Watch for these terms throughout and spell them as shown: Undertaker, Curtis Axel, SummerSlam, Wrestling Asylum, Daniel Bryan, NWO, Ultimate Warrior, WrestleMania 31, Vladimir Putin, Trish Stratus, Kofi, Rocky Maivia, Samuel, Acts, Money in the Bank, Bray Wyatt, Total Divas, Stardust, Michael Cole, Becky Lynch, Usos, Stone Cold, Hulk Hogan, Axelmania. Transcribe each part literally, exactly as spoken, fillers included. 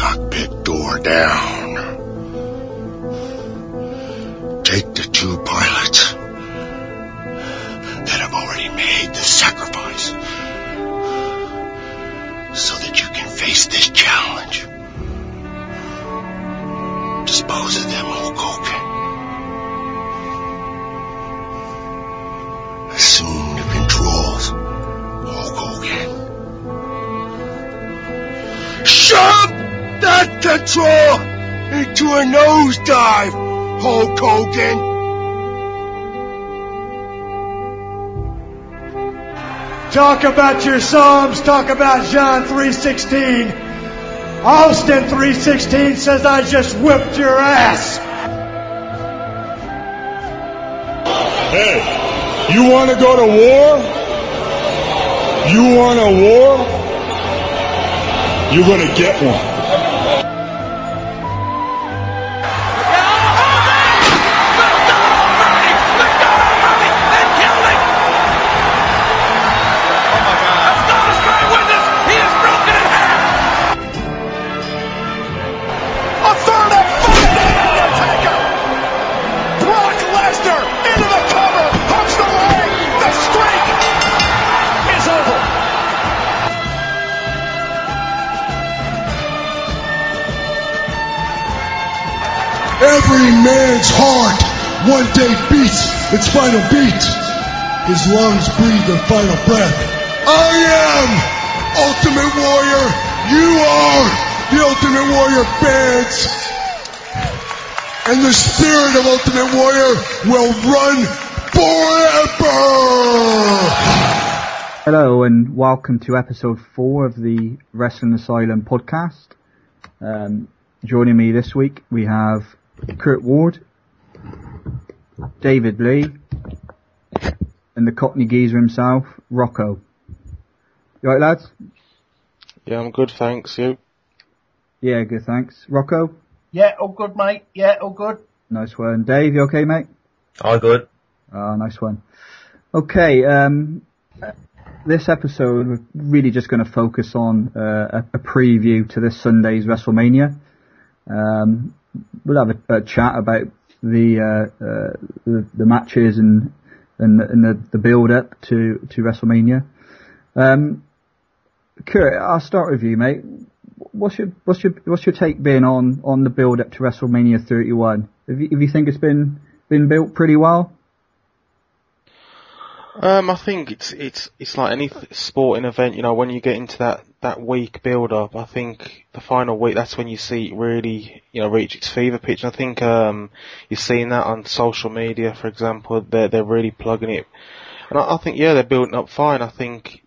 cockpit door down. Take the two pilots that have already made the sacrifice so that you can face this challenge. Dispose of them, old Hogan. Assume the controls, old Hogan. Shove that control into a nosedive, Hulk Hogan. Talk about your Psalms. Talk about John three sixteen. Austin three sixteen says, I just whipped your ass. Hey, you want to go to war? You want a war? You're going to get one. Every man's heart one day beats its final beat. His lungs breathe their final breath. I am Ultimate Warrior. You are the Ultimate Warrior fans. And the spirit of Ultimate Warrior will run forever. Hello and welcome to episode four of the Wrestling Asylum podcast. Um, joining me this week, we have Kurt Ward, David Lee, and the Cockney geezer himself, Rocco. You alright, lads? Yeah, I'm good, thanks. You? Yeah, good, thanks. Rocco? Yeah, all good, mate. Yeah, all good. Nice one. Dave, you okay, mate? All good. Ah, oh, nice one. Okay, um, this episode, we're really just going to focus on uh, a preview to this Sunday's WrestleMania. Um... We'll have a, a chat about the, uh, uh, the the matches and and, and the, the build up to to WrestleMania. Um, Kurt, I'll start with you, mate. What's your what's your what's your take been on, on the build up to WrestleMania thirty-one? Have you, have you think it's been been built pretty well? Um, I think it's it's it's like any sporting event. You know, when you get into that, that week build up, I think the final week, that's when you see it really, you know, reach its fever pitch. And I think um, you're seeing that on social media, for example. They're they're really plugging it, and I, I think yeah, they're building up fine. I think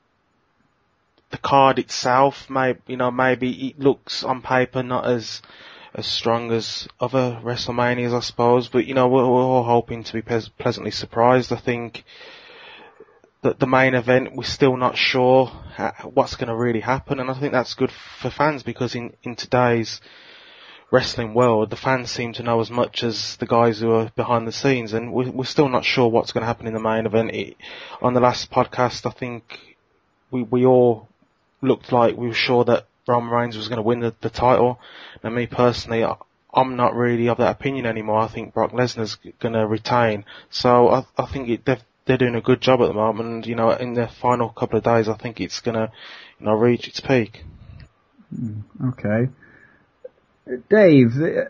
the card itself, may you know, maybe it looks on paper not as as strong as other WrestleManias, I suppose. But you know, we're, we're all hoping to be pe- pleasantly surprised. I think. That the main event, we're still not sure what's going to really happen, and I think that's good for fans because in, in today's wrestling world, the fans seem to know as much as the guys who are behind the scenes, and we're, we're still not sure what's going to happen in the main event. It, on the last podcast, I think we we all looked like we were sure that Roman Reigns was going to win the, the title, and me personally, I, I'm not really of that opinion anymore. I think Brock Lesnar's going to retain, so I, I think it definitely they're doing a good job at the moment, and, you know, in the final couple of days, I think it's going to, you know, reach its peak. Okay. Dave, the,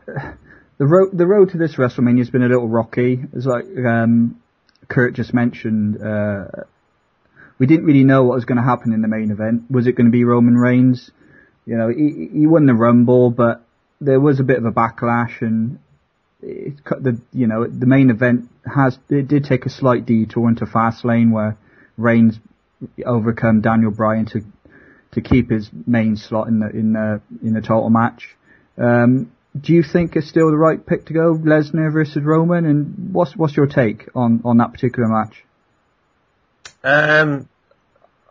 the road the road to this WrestleMania has been a little rocky. It's like um, Kurt just mentioned, uh, we didn't really know what was going to happen in the main event. Was it going to be Roman Reigns? You know, he, he won the Rumble, but there was a bit of a backlash, and It, the, you know, the main event has, it did take a slight detour into Fastlane where Reigns overcome Daniel Bryan to, to keep his main slot in the, in the, in the title match. Um, do you think it's still the right pick to go, Lesnar versus Roman? And what's, what's your take on, on that particular match? Um,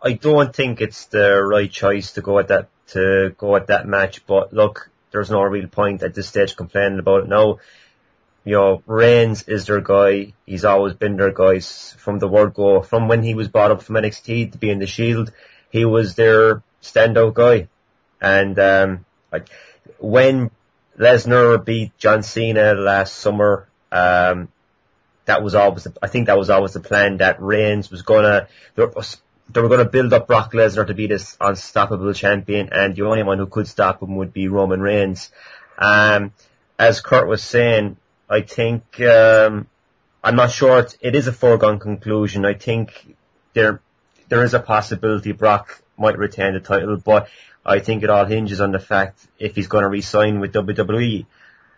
I don't think it's the right choice to go at that, to go at that match, but look, there's no real point at this stage complaining about it now. You know, Reigns is their guy. He's always been their guy from the word go. From when he was brought up from N X T to be in the Shield, he was their standout guy. And um, like, when Lesnar beat John Cena last summer, um, that was always, the, I think that was always the plan, that Reigns was gonna, they were, they were gonna build up Brock Lesnar to be this unstoppable champion, and the only one who could stop him would be Roman Reigns. Um, as Kurt was saying, I think, um, I'm not sure it's, it is a foregone conclusion. I think there, there is a possibility Brock might retain the title, but I think it all hinges on the fact if he's going to re-sign with W W E.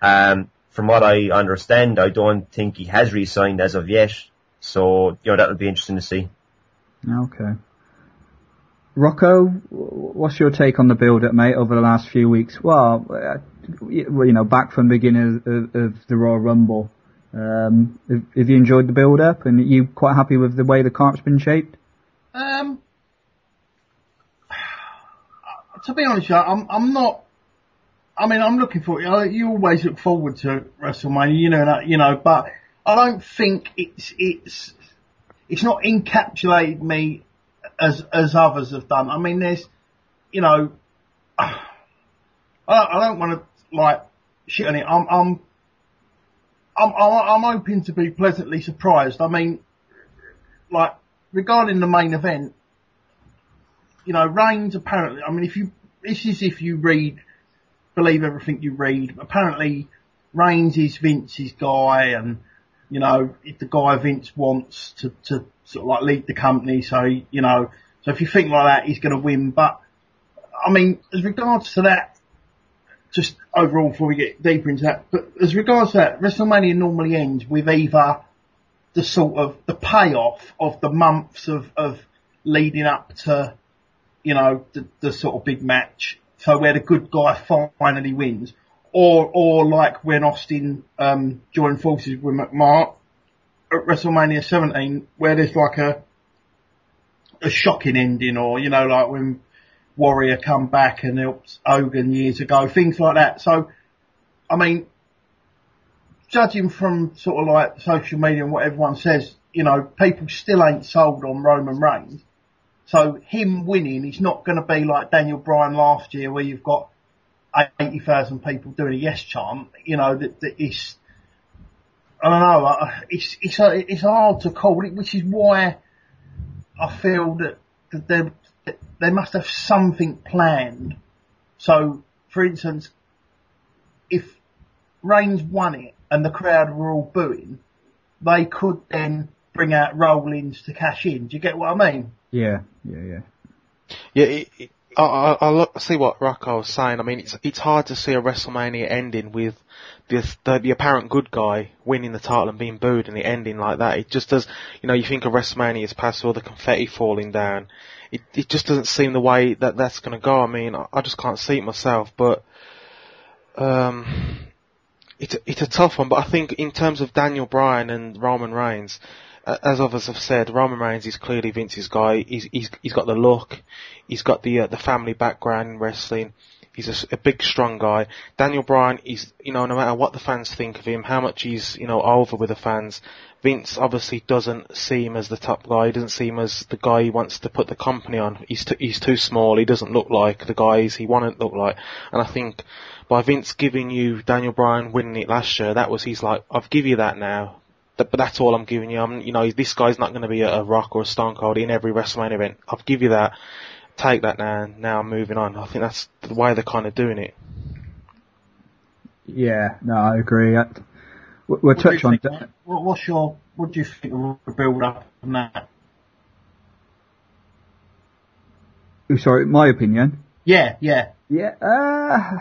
Um, from what I understand, I don't think he has re-signed as of yet. So, you know, that'll be interesting to see. Okay. Rocco, what's your take on the build-up, mate, over the last few weeks? Well, you know, back from the beginning of, of the Royal Rumble. Um, have you enjoyed the build-up, and are you quite happy with the way the card's been shaped? Um... To be honest, I'm, I'm not, I mean, I'm looking for it. You always look forward to WrestleMania, you know, you know, but I don't think it's, it's, it's not encapsulated me as, as others have done. I mean, there's, you know, I don't, I don't want to like shit on it. I'm, I'm, I'm, I'm hoping to be pleasantly surprised. I mean, like regarding the main event, you know, Reigns apparently, I mean, if you, this is if you read, believe everything you read, apparently Reigns is Vince's guy, and, you know, it's the guy Vince wants to, to sort of like lead the company, so, you know, so if you think like that, he's going to win. But, I mean, as regards to that, just overall before we get deeper into that, but as regards to that, WrestleMania normally ends with either the sort of, the payoff of the months of, of leading up to, you know, the, the sort of big match, so where the good guy finally wins, or or like when Austin um joined forces with McMahon at WrestleMania seventeen, where there's like a a shocking ending, or you know, like when Warrior come back and helped Hogan years ago, things like that. So, I mean, judging from sort of like social media and what everyone says, you know, people still ain't sold on Roman Reigns. So him winning is not going to be like Daniel Bryan last year, where you've got eighty thousand people doing a yes chant. You know, that, that it's, I don't know, it's, it's, it's hard to call it, which is why I feel that, that, they're, that they must have something planned. So, for instance, if Reigns won it and the crowd were all booing, they could then bring out Rollins to cash in. Do you get what I mean? Yeah, yeah, yeah. Yeah, it, it, I, I, I look, see what Rocco was saying. I mean, it's it's hard to see a WrestleMania ending with the, the the apparent good guy winning the title and being booed, and it ending like that. It just does. You know, you think of WrestleMania as past all the confetti falling down. It it just doesn't seem the way that that's going to go. I mean, I, I just can't see it myself. But um, it's it's a tough one. But I think in terms of Daniel Bryan and Roman Reigns, as others have said, Roman Reigns is clearly Vince's guy. He's he's he's got the look, he's got the uh, the family background in wrestling. He's a, a big, strong guy. Daniel Bryan is, you know, no matter what the fans think of him, how much he's, you know, over with the fans, Vince obviously doesn't see him as the top guy. He doesn't see him as the guy he wants to put the company on. He's too, he's too small. He doesn't look like the guys he wanted to look like. And I think by Vince giving you Daniel Bryan winning it last year, that was he's like, I've give you that now. But that's all I'm giving you. I'm, you know, this guy's not going to be a, a Rock or a Stone Cold in every WrestleMania event. I'll give you that. Take that now. Now I'm moving on. I think that's the way they're kind of doing it. Yeah, no, I agree. I, we'll what touch on that. What's your? What do you think of the build-up on that? Oh, sorry, my opinion. Yeah, yeah, yeah. Uh...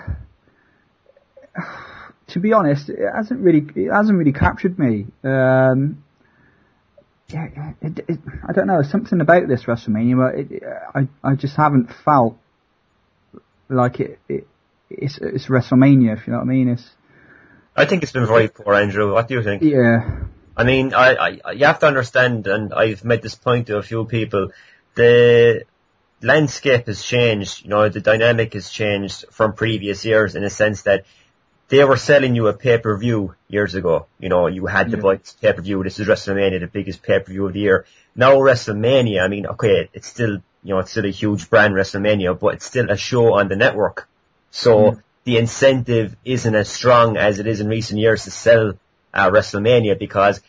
To be honest, it hasn't really, it hasn't really captured me. Um, yeah, it, it, I don't know, something about this WrestleMania, but it, I, I just haven't felt like it, it, it's, it's WrestleMania, if you know what I mean. It's. I think it's been very poor, Andrew. What do you think? Yeah. I mean, I, I, you have to understand, and I've made this point to a few people, the landscape has changed, you know, the dynamic has changed from previous years in a sense that they were selling you a pay-per-view years ago. You know, you had to yeah. buy this pay-per-view. This is WrestleMania, the biggest pay-per-view of the year. Now WrestleMania, I mean, okay, it's still, you know, it's still a huge brand, WrestleMania, but it's still a show on the network. So mm. the incentive isn't as strong as it is in recent years to sell uh, WrestleMania, because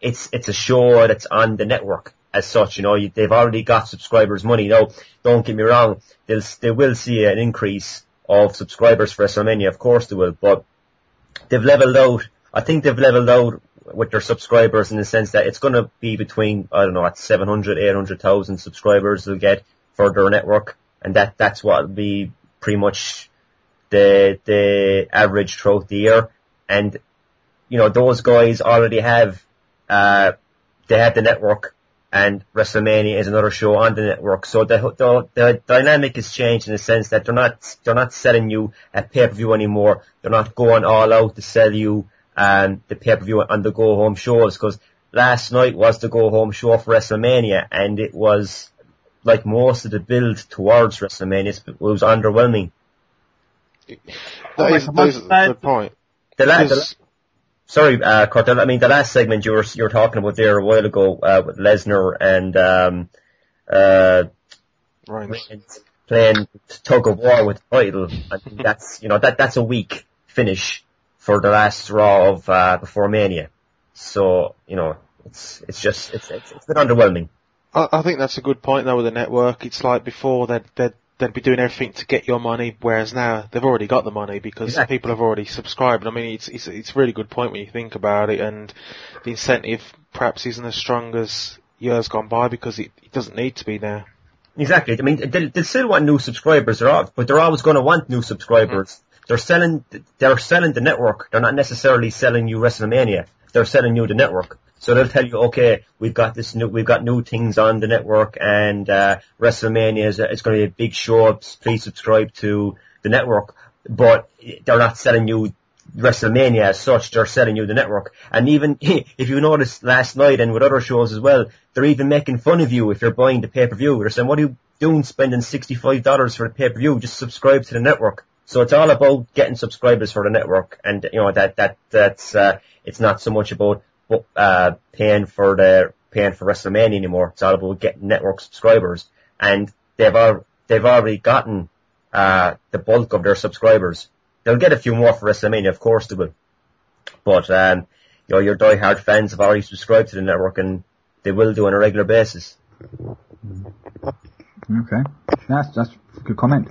it's it's a show that's on the network as such. You know, you, they've already got subscribers' money. No, don't get me wrong, they'll they will see an increase of subscribers for WrestleMania, of course they will, but they've leveled out. I think they've leveled out with their subscribers in the sense that it's going to be between, I don't know, at seven hundred, eight hundred thousand subscribers they'll get for their network, and that that's what will be pretty much the the average throughout the year. And you know, those guys already have uh they have the network, and WrestleMania is another show on the network, so the the, the dynamic has changed in the sense that they're not they're not selling you a pay-per-view anymore. They're not going all out to sell you um the pay-per-view on the go-home shows, because last night was the go-home show for WrestleMania, and it was like most of the build towards WrestleMania, it was underwhelming. That oh, is, that is the point. The last, the last, sorry, uh, Cortella, I mean, the last segment you were you were talking about there a while ago uh, with Lesnar and um, uh, Reigns playing tug of war with the title. I think that's you know that that's a weak finish for the last Raw of uh, before Mania. So you know it's it's just it's it's, it's been underwhelming. I, I think that's a good point though with the network. It's like before they'd they'd. they'd be doing everything to get your money, whereas now they've already got the money because exactly. people have already subscribed. I mean, it's it's it's a really good point when you think about it, and the incentive perhaps isn't as strong as years gone by because it, it doesn't need to be now. Exactly. I mean, they'll, they'll still want new subscribers, they're all, but they're always going to want new subscribers. Mm-hmm. They're selling they're selling the network. They're not necessarily selling you WrestleMania. They're selling you the network. So they'll tell you, okay, we've got this new, we've got new things on the network, and uh, WrestleMania is it's going to be a big show. Please subscribe to the network. But they're not selling you WrestleMania as such. They're selling you the network. And even if you noticed last night and with other shows as well, they're even making fun of you if you're buying the pay-per-view. They're saying, what are you doing spending sixty-five dollars for a pay-per-view? Just subscribe to the network. So it's all about getting subscribers for the network, and you know that that that's uh, it's not so much about uh paying for the paying for WrestleMania anymore. It's all about getting network subscribers, and they've al- they've already gotten uh the bulk of their subscribers. They'll get a few more for WrestleMania, of course they will, but um you know your diehard fans have already subscribed to the network, and they will do on a regular basis. Okay, that's that's a good comment.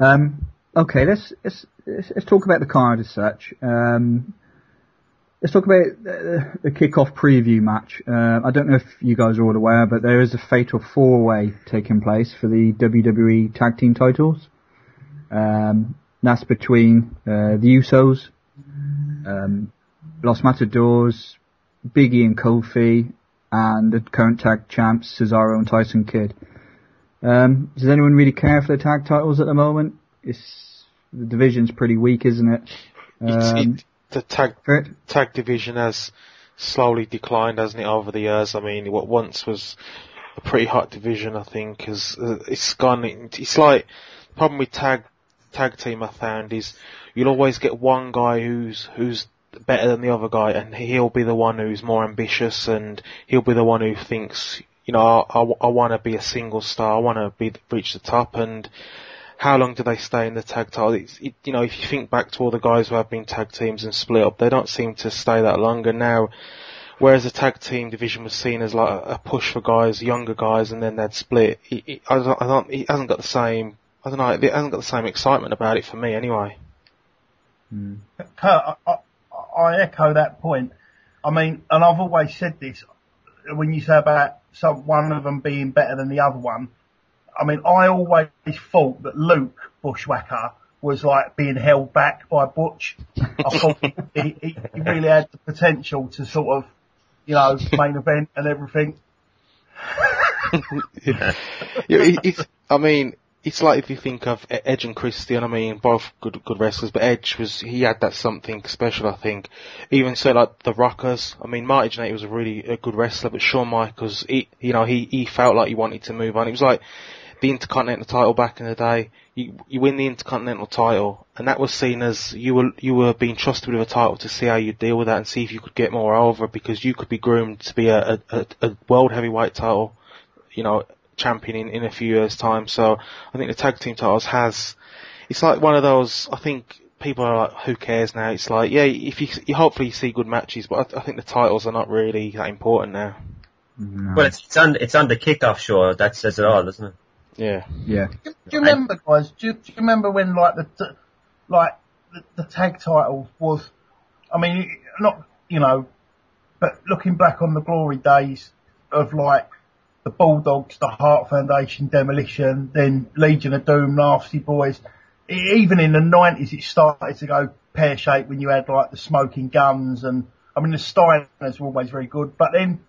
Um, okay, let's let's let's talk about the card as such. Um. Let's talk about the, the kickoff preview match. Uh, I don't know if you guys are all aware, but there is a fatal four-way taking place for the W W E Tag Team titles. Um, that's between uh, the Usos, um, Los Matadors, Big E and Kofi, and the current tag champs Cesaro and Tyson Kidd. Um, does anyone really care for the tag titles at the moment? It's, the division's pretty weak, isn't it? Um, it's it- The tag tag division has slowly declined, hasn't it, over the years? I mean, what once was a pretty hot division, I think, has uh, it's gone. It's like the problem with tag tag team I found is you'll always get one guy who's who's better than the other guy, and he'll be the one who's more ambitious, and he'll be the one who thinks, you know, I, I, I want to be a single star, I want to be reach the top, and. How long do they stay in the tag title? It's, it, you know, if you think back to all the guys who have been tag teams and split up, they don't seem to stay that long. And now, whereas the tag team division was seen as like a push for guys, younger guys, and then they'd split, it, it, I don't, I don't, it hasn't got the same, I don't know, it hasn't got the same excitement about it for me anyway. Mm. Kurt, I, I, I echo that point. I mean, and I've always said this, when you say about some, one of them being better than the other one, I mean, I always thought that Luke Bushwhacker was like being held back by Butch. I thought he, he really had the potential to sort of, you know, main event and everything. yeah. yeah it, it's, I mean, it's like if you think of Edge and Christian. I mean, both good good wrestlers, but Edge was he had that something special, I think. Even so, like the Rockers. I mean, Marty Jannetty was a really a good wrestler, but Shawn Michaels, he, you know, he he felt like he wanted to move on. It was like the Intercontinental title back in the day. You, you win the Intercontinental title, and that was seen as you were, you were being trusted with a title to see how you deal with that and see if you could get more over, because you could be groomed to be a, a, a world heavyweight title, you know, champion in, in a few years' time. So I think the tag team titles has, it's like one of those, I think people are like, who cares now? It's like, yeah, if you, you hopefully you see good matches, but I, th- I think the titles are not really that important now. No. Well, it's, it's on, it's on the kickoff show. That says it all, doesn't it? Yeah. Yeah. Do, do you remember, guys? Do you, do you remember when like the, like the, the tag title was? I mean, not you know, but looking back on the glory days of like the Bulldogs, the Heart Foundation, Demolition, then Legion of Doom, Nasty Boys. It, even in the nineties, it started to go pear shaped when you had like the Smoking Guns, and I mean the Steiners were always very good, but then.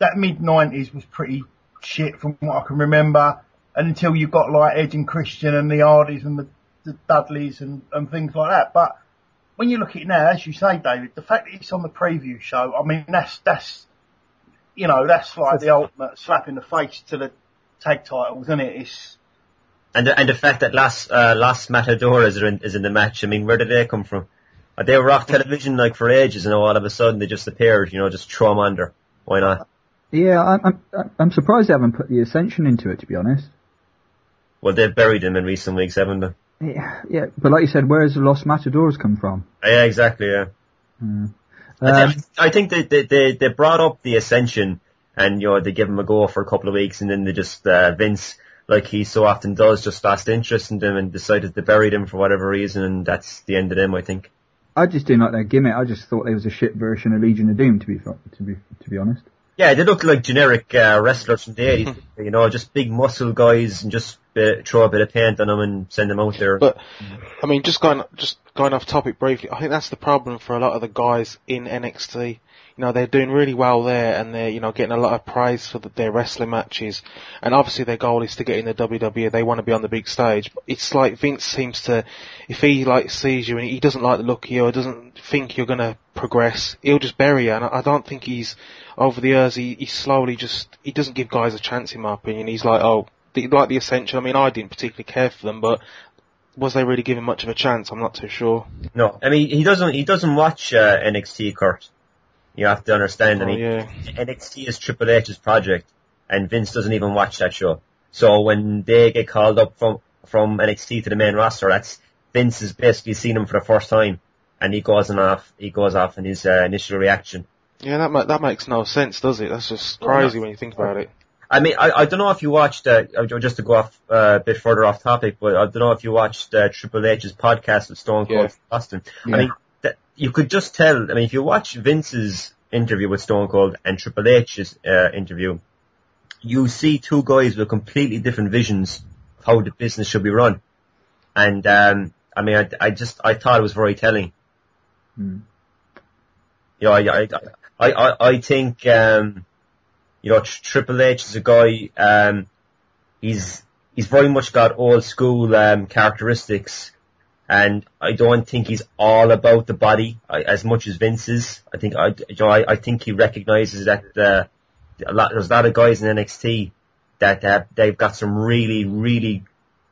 That mid-nineties was pretty shit from what I can remember, and until you got like Edge and Christian and the Hardys and the, the Dudleys and, and things like that. But when you look at it now, as you say, David, the fact that it's on the preview show, I mean, that's, that's, you know, that's like the ultimate slap in the face to the tag titles, isn't it? It's... And the, and the fact that Las, uh, Las Matadoras are in, is in the match, I mean, where did they come from? They were off television like for ages, and all of a sudden they just appeared, you know, just throw them under. Why not? Yeah, I'm, I'm I'm surprised they haven't put the Ascension into it, to be honest. Well, they've buried him in recent weeks, haven't they? Yeah, yeah. But like you said, where has the Lost Matadors come from? Yeah, exactly. Yeah. Mm. Um, I, th- I think they, they they they brought up the Ascension, and you know they give him a go for a couple of weeks, and then they just uh, Vince, like he so often does, just lost interest in them and decided to bury them for whatever reason, and that's the end of them, I think. I just didn't like their gimmick. I just thought it was a shit version of Legion of Doom, to be to be to be honest. Yeah, they look like generic uh, wrestlers from the eighties, you know, just big muscle guys, and just uh, throw a bit of paint on them and send them out there. But, I mean, just going just going off topic briefly, I think that's the problem for a lot of the guys in N X T. You know, they're doing really well there, and they're, you know, getting a lot of praise for the, their wrestling matches. And obviously their goal is to get in the W W E, they want to be on the big stage. But it's like Vince seems to, if he, like, sees you and he doesn't like the look of you or doesn't think you're going to progress, he'll just bury you, and I, I don't think he's... Over the years, he, he slowly just, he doesn't give guys a chance, in my opinion. He's like, oh, the, like the Ascension, I mean, I didn't particularly care for them, but was they really giving much of a chance? I'm not too sure. No, I mean, he doesn't, he doesn't watch uh, N X T, Kurt. You have to understand, oh, I mean, yeah. N X T is Triple H's project, and Vince doesn't even watch that show. So when they get called up from, from N X T to the main roster, that's, Vince has basically seen them for the first time, and he goes and off, he goes off in his uh, initial reaction. Yeah, that ma- that makes no sense, does it? That's just crazy when you think about it. I mean, I, I don't know if you watched, uh, just to go off uh, a bit further off topic, but I don't know if you watched uh, Triple H's podcast with Stone Cold yeah. Austin. Yeah. I mean, that, you could just tell, I mean, if you watch Vince's interview with Stone Cold and Triple H's uh, interview, you see two guys with completely different visions of how the business should be run. And, um, I mean, I, I just, I thought it was very telling. Mm. You know, I... I, I I, I, I think, um, you know, Triple H is a guy, um, he's, he's very much got old school, um, characteristics, and I don't think he's all about the body I, as much as Vince is. I think, I, you know, I, I think he recognizes that, uh, a lot, there's a lot of guys in N X T that, uh, they've got some really, really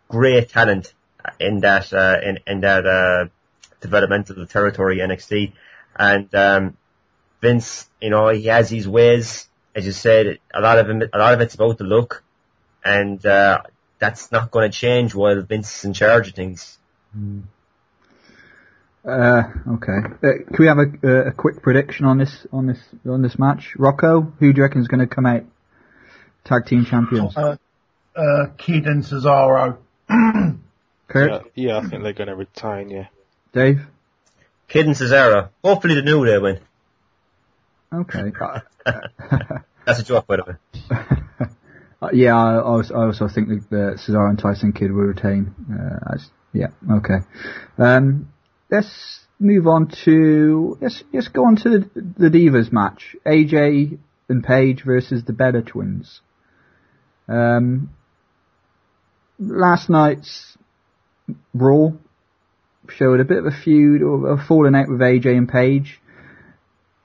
great talent in that, uh, in, in that, uh, developmental territory N X T. And, um, Vince, you know, he has his ways. As you said, a lot of him, a lot of it's about the look, and uh, that's not going to change while Vince is in charge of things. Mm. Uh, okay. Uh, can we have a, uh, a quick prediction on this on this on this match? Rocco, who do you reckon is going to come out tag team champions? Uh, uh, Kid and Cesaro. Kurt? Uh, yeah, I think they're going to retain. Yeah. Dave. Kid and Cesaro. Hopefully, the New Day win. Okay. That's a joke, by the way. uh, yeah, I, I, also, I also think that uh, Cesaro and Tyson Kidd will retain. Uh, as, yeah, okay. Um, let's move on to... Let's, let's go on to the, the Divas match. A J and Paige versus the Bella Twins. Um, last night's Raw showed a bit of a feud or a falling out with A J and Paige.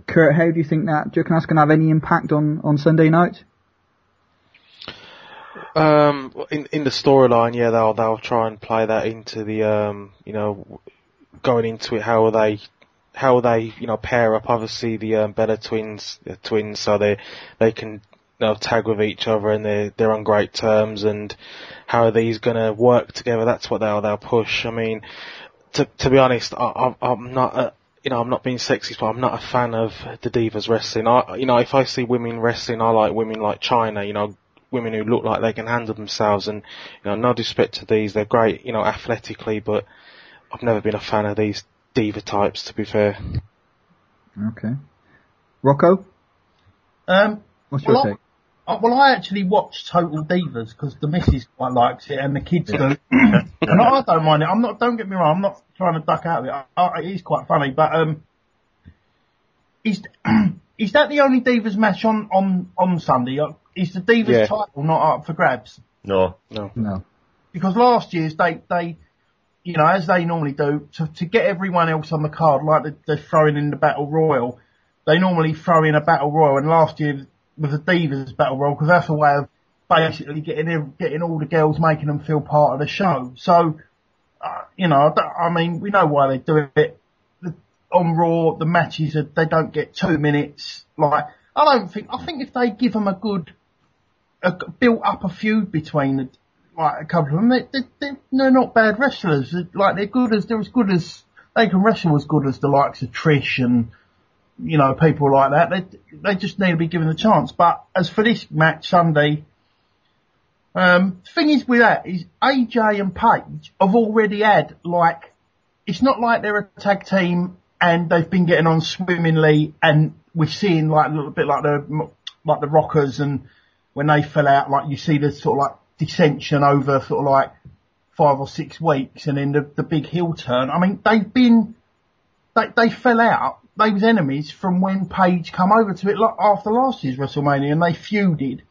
Kurt, how do you think that, do you reckon that's going to have any impact on, on Sunday night? Um, in, in the storyline, yeah, they'll, they'll try and play that into the, um, you know, going into it, how will they, how will they, you know, pair up? Obviously the, um, Bella twins, the twins, so they, they can know, tag with each other and they're, they're on great terms, and how are these going to work together? That's what they'll, they'll push. I mean, to, to be honest, I, I'm not, a, you know, I'm not being sexist, but I'm not a fan of the Divas wrestling. I, you know, if I see women wrestling, I like women like China, you know, women who look like they can handle themselves, and, you know, no disrespect to these, they're great, you know, athletically, but I've never been a fan of these diva types, to be fair. Okay. Rocco? Um, What's your well, take? I, well, I actually watch Total Divas because the missus quite likes it and the kids do. And I don't mind it. I'm not, don't get me wrong, I'm not trying to duck out of it. I, I, it is quite funny, but, um, is, is that the only Divas match on, on, on Sunday? Is the Divas yeah. title not up for grabs? No. No. No. Because last year's, they, they, you know, as they normally do, to, to get everyone else on the card, like the, they're throwing in the Battle Royal, they normally throw in a Battle Royal, and last year was a Divas Battle Royal, because that's a way of basically getting getting all the girls, making them feel part of the show. So, uh, you know, I mean, we know why they do it. The, on Raw, the matches, are, they don't get two minutes. Like, I don't think, I think if they give them a good, a, built up a feud between the, like a couple of them, they, they, they, they're not bad wrestlers. Like they're good as they're as good as they can wrestle as good as the likes of Trish and, you know, people like that. They they just need to be given the chance. But as for this match Sunday, um, the thing is with that is A J and Paige have already had, like, it's not like they're a tag team and they've been getting on swimmingly and we're seeing like a little bit like the like the Rockers, and when they fell out, like you see the sort of like dissension over sort of like five or six weeks and then the, the big heel turn. I mean, they've been, they, they fell out, they was enemies from when Paige come over to it after last year's WrestleMania, and they feuded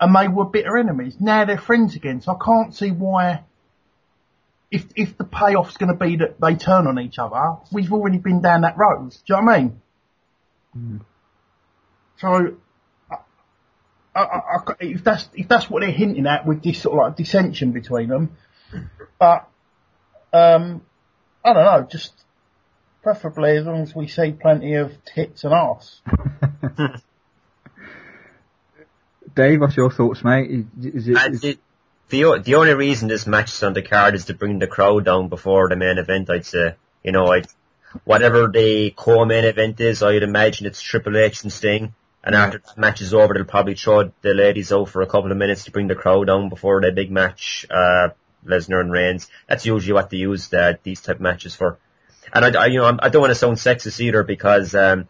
and they were bitter enemies. Now they're friends again, so I can't see why, if, if the payoff's going to be that they turn on each other, we've already been down that road. Do you know what I mean? Mm. So, I, I, I, if that's if that's what they're hinting at with this sort of like dissension between them, but um, I don't know. Just preferably as long as we see plenty of tits and arse. Dave, what's your thoughts, mate? Is, is it, is... It, the the only reason this match is on the card is to bring the crowd down before the main event. I'd say, you know, I'd, whatever the co-main event is, I'd imagine it's Triple H and Sting. And after the match is over, they'll probably throw the ladies out for a couple of minutes to bring the crowd down before their big match, uh, Lesnar and Reigns. That's usually what they use uh, these type of matches for. And I, I, you know, I don't want to sound sexist either because, um,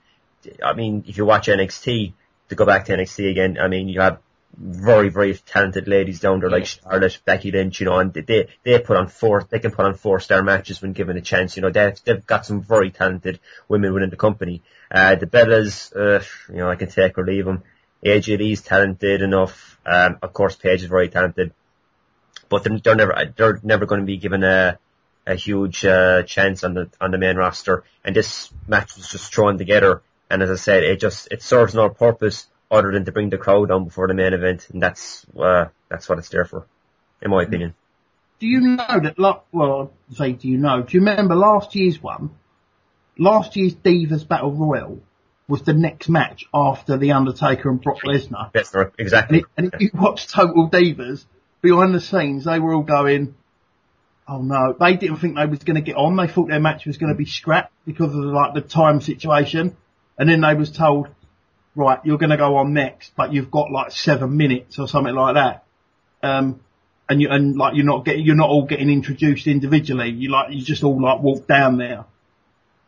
I mean, if you watch N X T, to go back to N X T again, I mean, you have very, very talented ladies down there like Charlotte, Becky Lynch, you know, and they, they put on four, they can put on four star matches when given a chance, you know, they've, they've got some very talented women within the company. Uh, the Bellas, uh, you know, I can take or leave them. A J Lee's talented enough, um, of course Paige is very talented, but they're, they're never, they're never going to be given a, a huge, uh, chance on the, on the main roster. And this match was just thrown together. And as I said, it just, it serves no purpose other than to bring the crowd on before the main event, and that's uh, that's what it's there for, in my opinion. Do you know that, well, I'd say do you know, do you remember last year's one? Last year's Divas Battle Royal was the next match after The Undertaker and Brock Lesnar. That's right, exactly. And, it, and if you watch Total Divas, behind the scenes, they were all going, oh no, they didn't think they was going to get on, they thought their match was going to be scrapped because of like the time situation, and then they was told, right, you're going to go on next, but you've got like seven minutes or something like that, um, and you and like you're not getting, you're not all getting introduced individually. You like you just all like walk down there,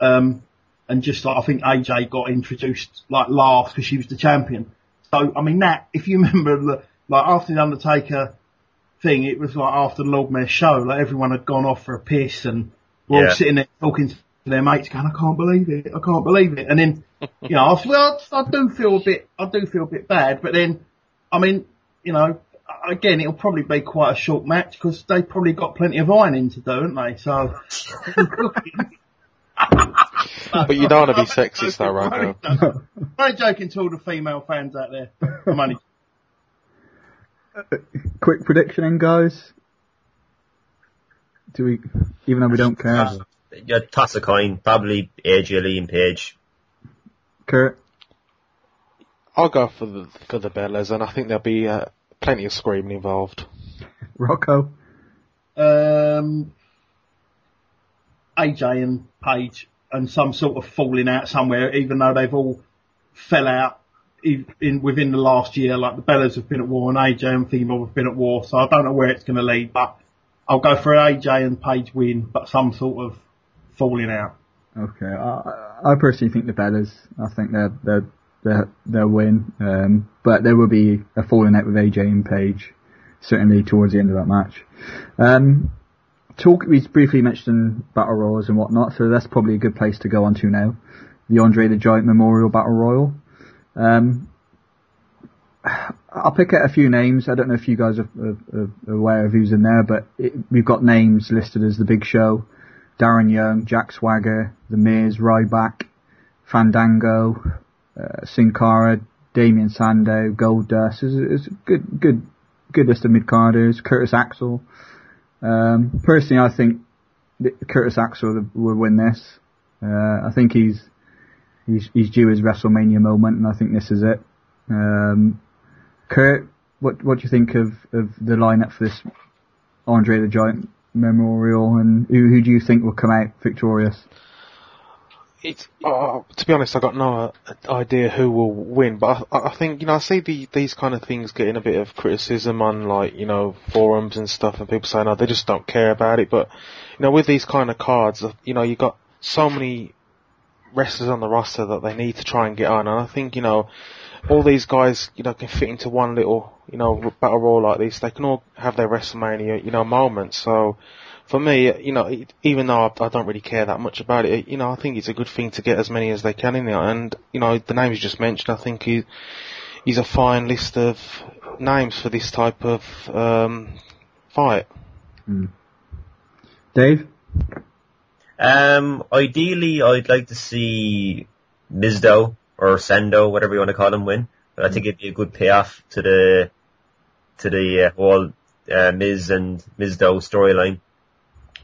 um, and just like I think A J got introduced like last because she was the champion. So I mean that if you remember the, like after the Undertaker thing, it was like after the Lord Mayor's show, like everyone had gone off for a piss and we're yeah. all sitting there talking to their mates going, I can't believe it, I can't believe it, and then. You know, I, well, I do feel a bit, I do feel a bit bad, but then, I mean, you know, again, it'll probably be quite a short match because they've probably got plenty of ironing to do, haven't they? So. But you don't want to be sexist though, right now. I'm only joking to all the female fans out there. I'm only... Quick prediction in, guys. Do we, even though we don't care? Uh, yeah, toss a coin, probably A J Lee and Paige. Kurt? I'll go for the for the Bellas, and I think there'll be uh, plenty of screaming involved. Rocco, um, A J and Paige, and some sort of falling out somewhere, even though they've all fell out in, in within the last year. Like the Bellas have been at war, and A J and Female have been at war, so I don't know where it's going to lead. But I'll go for an A J and Paige win, but some sort of falling out. Okay, I, I personally think the Bellas. I think they're they're they're they'll win, um, but there will be a falling out with A J and Paige, certainly towards the end of that match. Um, talk we briefly mentioned battle royals and whatnot, so that's probably a good place to go on to now. The Andre the Giant Memorial Battle Royal. Um, I'll pick out a few names. I don't know if you guys are, are, are aware of who's in there, but it, we've got names listed as The Big Show, Darren Young, Jack Swagger, The Miz, Ryback, Fandango, uh, Sin Cara, Damian Sandow, Goldust. It's, it's a good, good, good list of mid-carders. Curtis Axel. Um, personally, I think Curtis Axel will win this. Uh, I think he's he's he's due his WrestleMania moment, and I think this is it. Um, Kurt, what what do you think of, of the lineup for this Andre the Giant Memorial, and who, who do you think will come out victorious? It's uh, to be honest, I got no idea who will win, but I, I think, you know, I see the, these kind of things getting a bit of criticism on, like, you know, forums and stuff, and people saying, "Oh, they just don't care about it." But you know, with these kind of cards, you know, you got so many wrestlers on the roster that they need to try and get on, and I think, you know, all these guys, you know, can fit into one little, you know, battle royal like this. They can all have their WrestleMania, you know, moments. So, for me, you know, even though I don't really care that much about it, you know, I think it's a good thing to get as many as they can in there. And, you know, the names you just mentioned, I think he, he's a fine list of names for this type of um, fight. Mm. Dave? Um, ideally, I'd like to see Mizdo or Sando, whatever you want to call him, win. But I think it'd be a good payoff to the to the uh, whole uh, Miz and Mizdo storyline,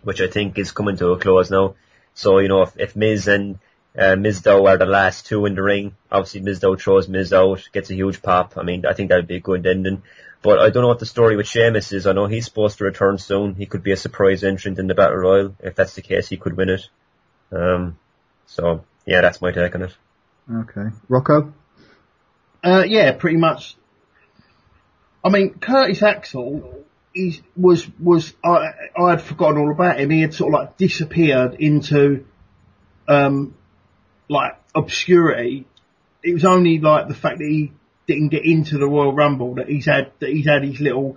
which I think is coming to a close now. So, you know, if, if Miz and uh, Mizdo are the last two in the ring, obviously Mizdo throws Miz out, gets a huge pop. I mean, I think that would be a good ending. But I don't know what the story with Sheamus is. I know he's supposed to return soon. He could be a surprise entrant in the Battle Royal. If that's the case, he could win it. Um, so, yeah, that's my take on it. Okay. Rocco? Uh, yeah, pretty much. I mean, Curtis Axel, he was, was, I, I had forgotten all about him. He had sort of like disappeared into, um, like obscurity. It was only like the fact that he didn't get into the Royal Rumble that he's had, that he's had his little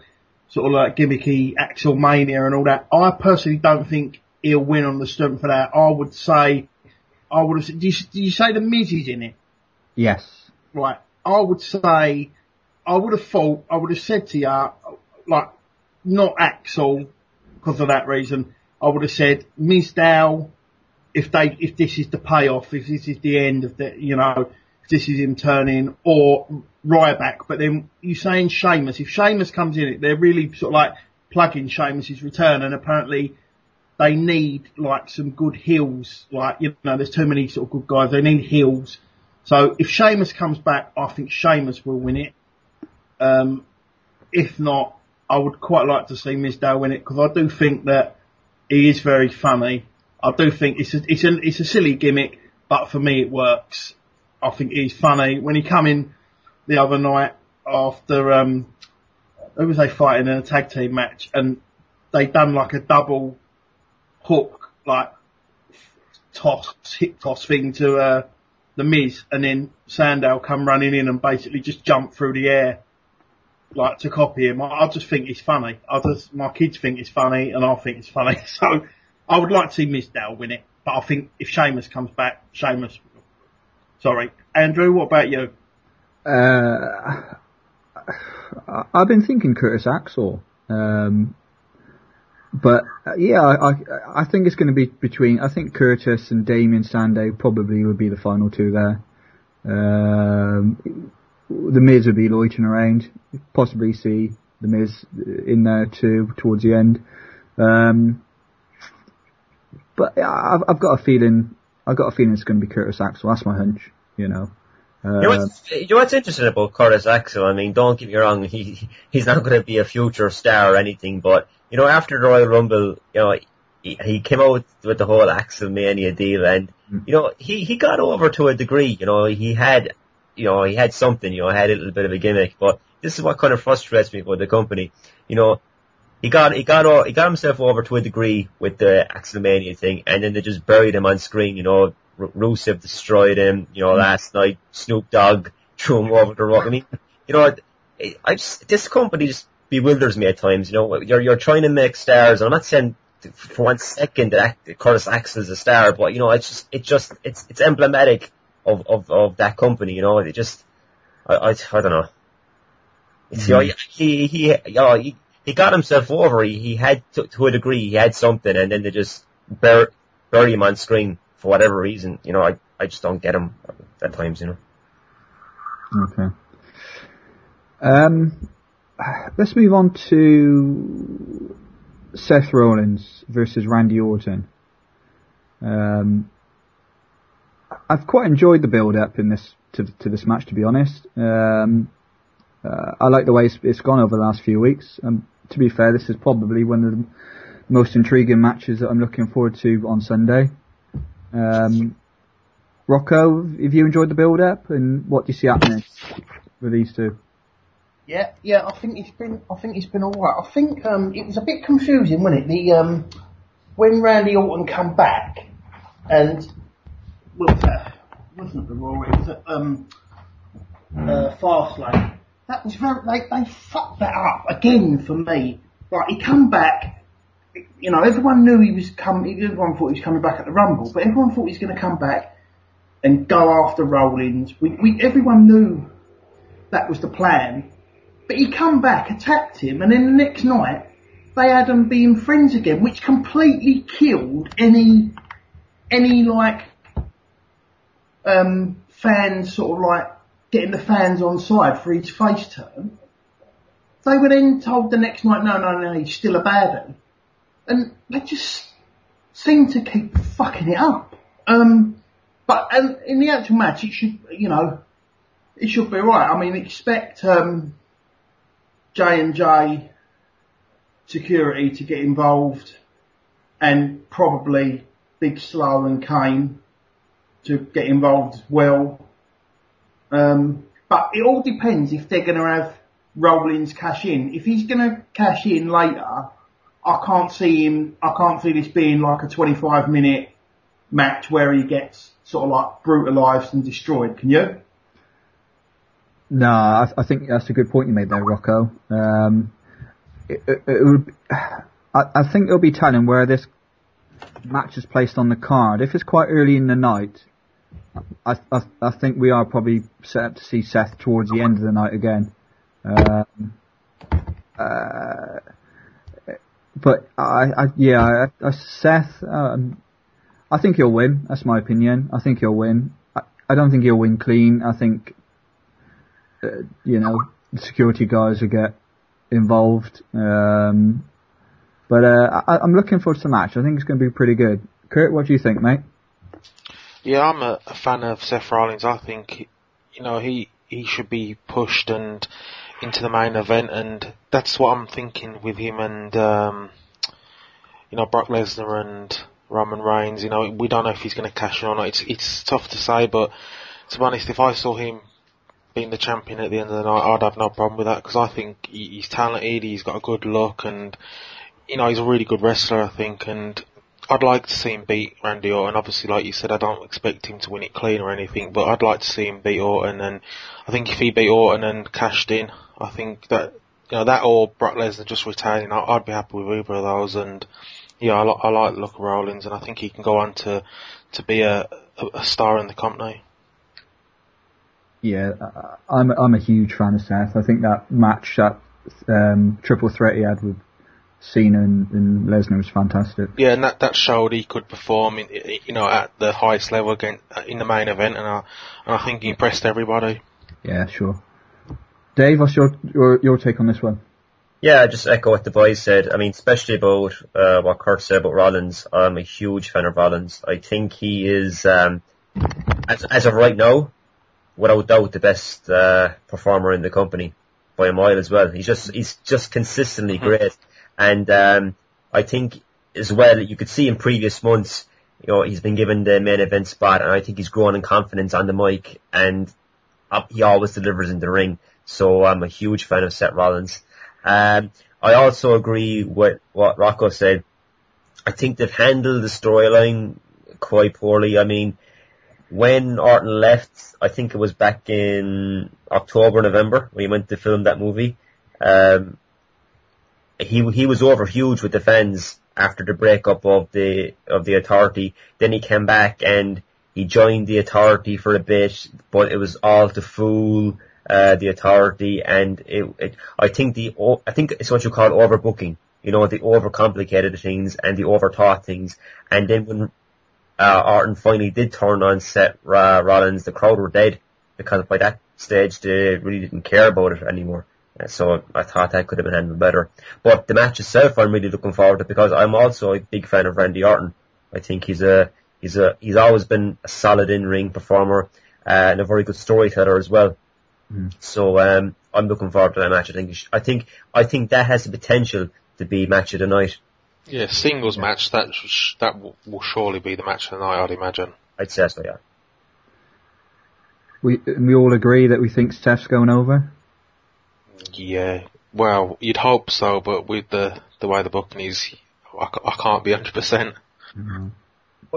sort of like gimmicky Axelmania and all that. I personally don't think he'll win on the strength for that. I would say, I would have said, do you, do you say the Miz is in it? Yes. Right. I would say, I would have thought, I would have said to you, like, not Axel, because of that reason. I would have said Mizdow, if they, if this is the payoff, if this is the end of the, you know, if this is him turning, or Ryback. But then you're saying Sheamus. If Sheamus comes in it, they're really sort of like plugging Sheamus's return, and apparently they need, like, some good heels. Like, you know, there's too many sort of good guys. They need heels. So if Sheamus comes back, I think Sheamus will win it. Um, if not, I would quite like to see Mizdow win it, because I do think that he is very funny. I do think it's a, it's a, it's a silly gimmick, but for me it works. I think he's funny. When he come in the other night after, um, who was they fighting in a tag team match, and they done like a double hook, like, toss, hip toss thing to uh, the Miz, and then Sandow come running in and basically just jump through the air, like, to copy him. I, I just think it's funny. I just, my kids think it's funny, and I think it's funny. So I would like to see Mizdow win it, but I think if Sheamus comes back, Sheamus... Sorry. Andrew, what about you? Uh, I've been thinking Curtis Axel, um... But uh, yeah, I, I I think it's going to be between, I think Curtis and Damian Sandow probably would be the final two there. Um, the Miz would be loitering around, possibly see the Miz in there too towards the end. Um, but I've I've got a feeling I've got a feeling it's going to be Curtis Axel. That's my hunch, you know. Uh, you know what's, you know what's interesting about Curtis Axel? I mean, don't get me wrong, he he's not going to be a future star or anything, but, you know, after the Royal Rumble, you know, he, he came out with the whole Axelmania deal, and, you know, he, he got over to a degree, you know, he had, you know, he had something, you know, had a little bit of a gimmick, but this is what kind of frustrates me about the company, you know, he got, he got, he got himself over to a degree with the Axelmania thing, and then they just buried him on screen, you know, R- Rusev destroyed him, you know, last night. Snoop Dogg threw him over the rock. I mean, you know, I, I just, this company just bewilders me at times, you know. You're, you're trying to make stars, and I'm not saying for one second that Curtis Axel's a star, but, you know, it's just, it just, it's, it's emblematic of, of, of that company, you know. It just, I, I, I don't know. It's, mm-hmm. you know, he, he, you know, he, he got himself over. He, he had, to, to a degree, he had something, and then they just bur- bury him on screen. For whatever reason, you know, I, I just don't get him at times, you know. Okay. Um, let's move on to Seth Rollins versus Randy Orton. Um, I've quite enjoyed the build-up in this to to this match, to be honest. Um, uh, I like the way it's, it's gone over the last few weeks. Um, to be fair, this is probably one of the most intriguing matches that I'm looking forward to on Sunday. Um, Rocco, have you enjoyed the build-up, and what do you see happening with these two? Yeah, yeah, I think it's been, I think it's been all right. I think um, it was a bit confusing, wasn't it? The um, when Randy Orton came back, and well, that wasn't the Royal, it was at um, uh, Fastlane. That was very, they they fucked that up again for me. Like he come back. You know, everyone knew he was coming, everyone thought he was coming back at the Rumble, but everyone thought he was going to come back and go after Rollins. We, we, everyone knew that was the plan. But he come back, attacked him, and then the next night, they had him being friends again, which completely killed any, any like, um, fans sort of like getting the fans on side for his face turn. They were then told the next night, no, no, no, he's still a baddie. And they just seem to keep fucking it up. Um, but um, in the actual match, it should, you know, it should be right. I mean, expect um, J and J security to get involved, and probably Big Slow and Kane to get involved as well. Um, but it all depends if they're going to have Rollins cash in. If he's going to cash in later. I can't see him, I can't see this being like a twenty-five minute match where he gets sort of like brutalised and destroyed, can you? No, I, I think that's a good point you made there, Rocco. Um, it, it, it would, I, I think it'll be telling where this match is placed on the card. If it's quite early in the night, I, I, I think we are probably set up to see Seth towards the end of the night again. Um, uh, But I, I yeah, I, I, Seth, um, I think he'll win. That's my opinion. I think he'll win. I, I don't think he'll win clean. I think, uh, you know, the security guys will get involved. Um, but uh, I, I'm looking forward to the match. I think it's going to be pretty good. Kurt, what do you think, mate? Yeah, I'm a, a fan of Seth Rollins. I think, you know, he he should be pushed and. Into the main event, and that's what I'm thinking with him and um, you know Brock Lesnar and Roman Reigns. You know, we don't know if he's going to cash in or not. It's it's tough to say, but to be honest, if I saw him being the champion at the end of the night, I'd have no problem with that because I think he, he's talented, he's got a good look, and you know he's a really good wrestler, I think. And I'd like to see him beat Randy Orton. Obviously, like you said, I don't expect him to win it clean or anything, but I'd like to see him beat Orton. And I think if he beat Orton and cashed in, I think that, you know, that or Brock Lesnar just retaining, I'd be happy with either of those. And yeah, I, li- I like the look of Rollins, and I think he can go on to, to be a, a star in the company. Yeah, I'm I'm a huge fan of Seth. I think that match, that um, triple threat he had with Cena and, and Lesnar was fantastic. Yeah, and that, that showed he could perform, in, you know, at the highest level again in the main event, and I and I think he impressed everybody. Yeah, sure. Dave, what's your, your your take on this one? Yeah, I just echo what the boys said. I mean, especially about uh, what Kurt said about Rollins. I'm a huge fan of Rollins. I think he is, um, as, as of right now, without doubt the best uh, performer in the company by a mile as well. He's just he's just consistently mm-hmm. great, and um, I think as well you could see in previous months, you know, he's been given the main event spot, and I think he's grown in confidence on the mic, and uh, he always delivers in the ring. So I'm a huge fan of Seth Rollins. Um, I also agree with what Rocco said. I think they've handled the storyline quite poorly. I mean, when Orton left, I think it was back in October, November, when he went to film that movie. Um, he he was over huge with the fans after the breakup of the of the Authority. Then he came back and he joined the Authority for a bit, but it was all to fool uh, the Authority. And it, it I think the I think it's what you call overbooking. You know, the overcomplicated things and the overthought things. And then when uh, Orton finally did turn on Seth uh, Rollins, the crowd were dead, because by that stage they really didn't care about it anymore. Uh, so I thought that could have been handled better. But the match itself, I'm really looking forward to, because I'm also a big fan of Randy Orton. I think he's a he's a he's always been a solid in-ring performer uh, and a very good storyteller as well. Mm. So um, I'm looking forward to that match. I think I think I think that has the potential to be match of the night. Yeah, singles yeah. match, that sh- that w- will surely be the match of the night, I'd imagine. I'd say so, yeah. We, we all agree that we think Steph's going over? Yeah, well, you'd hope so, but with the, the way the booking is, I, c- I can't be one hundred percent. Mm-hmm.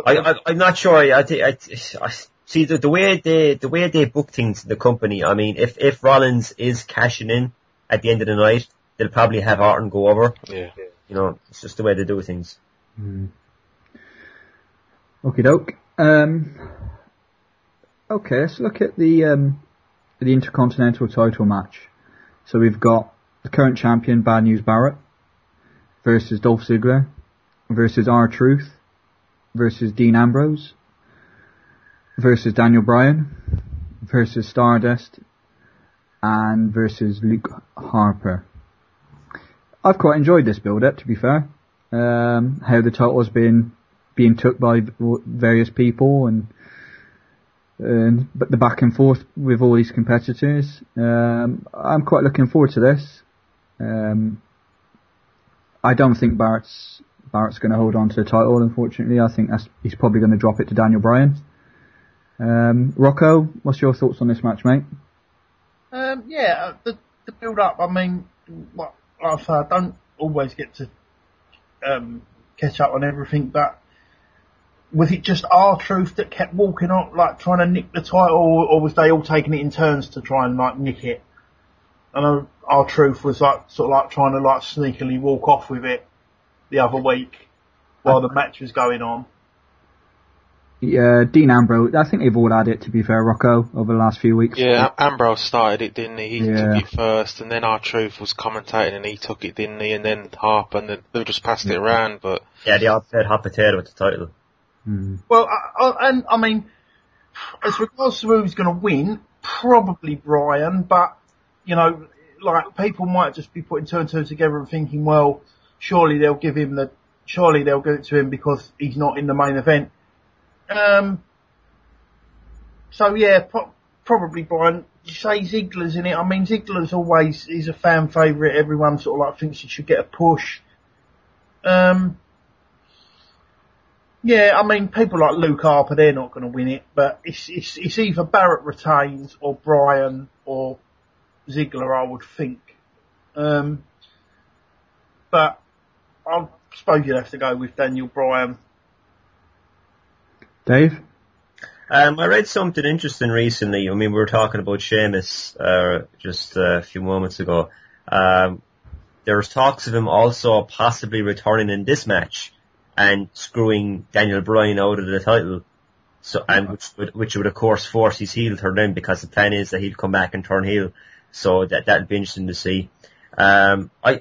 I, I, I'm not sure, I, I, I see the, the way they the way they book things in the company. I mean, if, if Rollins is cashing in at the end of the night, they'll probably have Orton go over. Yeah. You know, it's just the way they do things. Mm. Okie doke. Um, okay, let's look at the um, the Intercontinental title match. So we've got the current champion, Bad News Barrett, versus Dolph Ziggler, versus R-Truth, versus Dean Ambrose, versus Daniel Bryan, versus Stardust, and versus Luke Harper. I've quite enjoyed this build-up, to be fair. Um, how the title's been being took by various people, and and but the back and forth with all these competitors. Um, I'm quite looking forward to this. Um, I don't think Barrett's Barrett's going to hold on to the title, unfortunately. I think that's, he's probably going to drop it to Daniel Bryan. Um, Rocco, what's your thoughts on this match, mate? Um, yeah, the, the build-up. I mean, what? Like I say, I don't always get to um, catch up on everything, but was it just R-Truth that kept walking on, like trying to nick the title, or, or was they all taking it in turns to try and like nick it? I know R-Truth was like sort of like trying to like sneakily walk off with it the other week while the match was going on. Yeah, Dean Ambrose, I think they've all had it, to be fair, Rocco, over the last few weeks. Yeah, Ambrose started it, didn't he? He yeah. took it first, and then R-Truth was commentating and he took it, didn't he? And then Harper, and then they just passed it around, but... Yeah, they all said hot potato with the title. Mm. Well, I, I, and I mean, as regards to who's going to win, probably Bryan, but, you know, like, people might just be putting two and two together and thinking, well, surely they'll give him the... Surely they'll give it to him because he's not in the main event. Um, so yeah, pro- probably Bryan. You say Ziggler's in it. I mean, Ziggler's always is a fan favourite. Everyone sort of like thinks he should get a push. Um, yeah, I mean, people like Luke Harper, they're not going to win it, but it's, it's it's either Barrett retains or Bryan or Ziggler, I would think. Um, but I suppose you'd have to go with Daniel Bryan. Dave? Um, I read something interesting recently. I mean, we were talking about Sheamus uh, just uh, a few moments ago. Um, there was talks of him also possibly returning in this match and screwing Daniel Bryan out of the title. So, and which would, which would of course force his heel turn in, because the plan is that he'd come back and turn heel. So that that'd be interesting to see. Um, I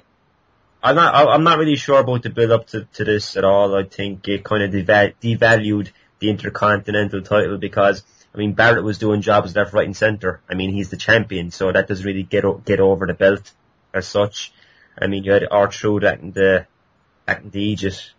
I'm not I'm not really sure about the build up to, to this at all. I think it kind of deval- devalued. the Intercontinental title, because I mean Barrett was doing jobs left, right, and centre. I mean, he's the champion, so that doesn't really get o- get over the belt as such. I mean, you had R-Truth acting the acting the Aegis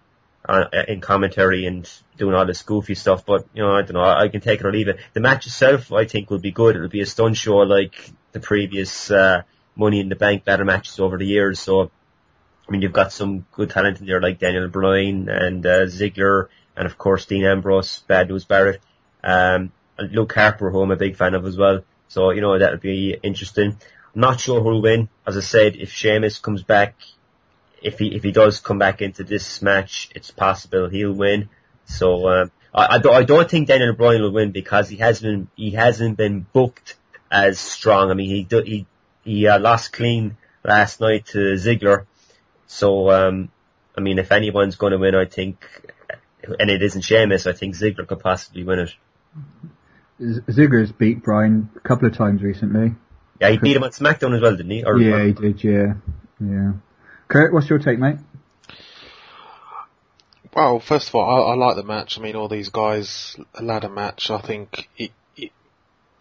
uh, in commentary and doing all this goofy stuff. But, you know, I don't know. I can take it or leave it. The match itself, I think, will be good. It'll be a stunt show like the previous uh, Money in the Bank battle matches over the years. So, I mean, you've got some good talent in there like Daniel Bryan and uh, Ziggler and, of course, Dean Ambrose, Bad News Barrett. Um, and Luke Harper, who I'm a big fan of as well. So, you know, that'll be interesting. I'm not sure who'll win. As I said, if Sheamus comes back, if he if he does come back into this match, it's possible he'll win. So um, I I don't, I don't think Daniel Bryan will win because he hasn't been, he hasn't been booked as strong. I mean, he do, he he uh, lost clean last night to Ziggler. So um, I mean, if anyone's going to win, I think, and it isn't Sheamus, I think Ziggler could possibly win it. Ziggler's beat Bryan a couple of times recently. Yeah, he beat him on SmackDown as well, didn't he? Or, yeah, he did, yeah. Yeah. Kurt, what's your take, mate? Well, first of all, I, I like the match. I mean, all these guys, a ladder match, I think it, it,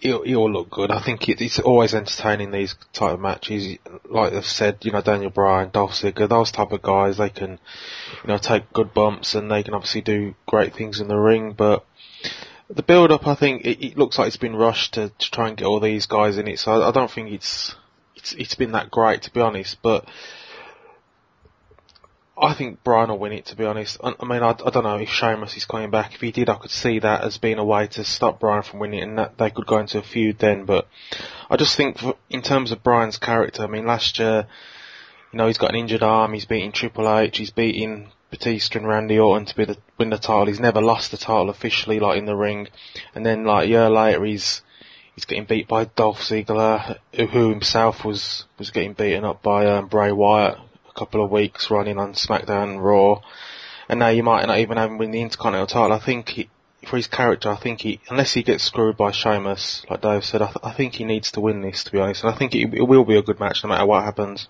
it'll, it'll look good. I think it, it's always entertaining, these type of matches. Like I've said, you know, Daniel Bryan, Dolph Ziggler, those type of guys, they can, you know, take good bumps and they can obviously do great things in the ring, but the build-up, I think, it, it looks like it's been rushed to, to try and get all these guys in it, so I, I don't think it's, it's it's been that great, to be honest, but I think Bryan will win it, to be honest. I, I mean, I, I don't know if Sheamus is coming back. If he did, I could see that as being a way to stop Bryan from winning, and that they could go into a feud then, but I just think, for, in terms of Bryan's character, I mean, last year, you know, he's got an injured arm, he's beating Triple H, he's beating Batista and Randy Orton to be the, win the title. He's never lost the title officially, like, in the ring. And then, like, a year later, he's he's getting beat by Dolph Ziggler, who himself was, was getting beaten up by um, Bray Wyatt a couple of weeks running on SmackDown and Raw. And now you might not even have him win the Intercontinental title. I think, he, for his character, I think he, unless he gets screwed by Sheamus, like Dave said, I, th- I think he needs to win this, to be honest. And I think it, it will be a good match no matter what happens.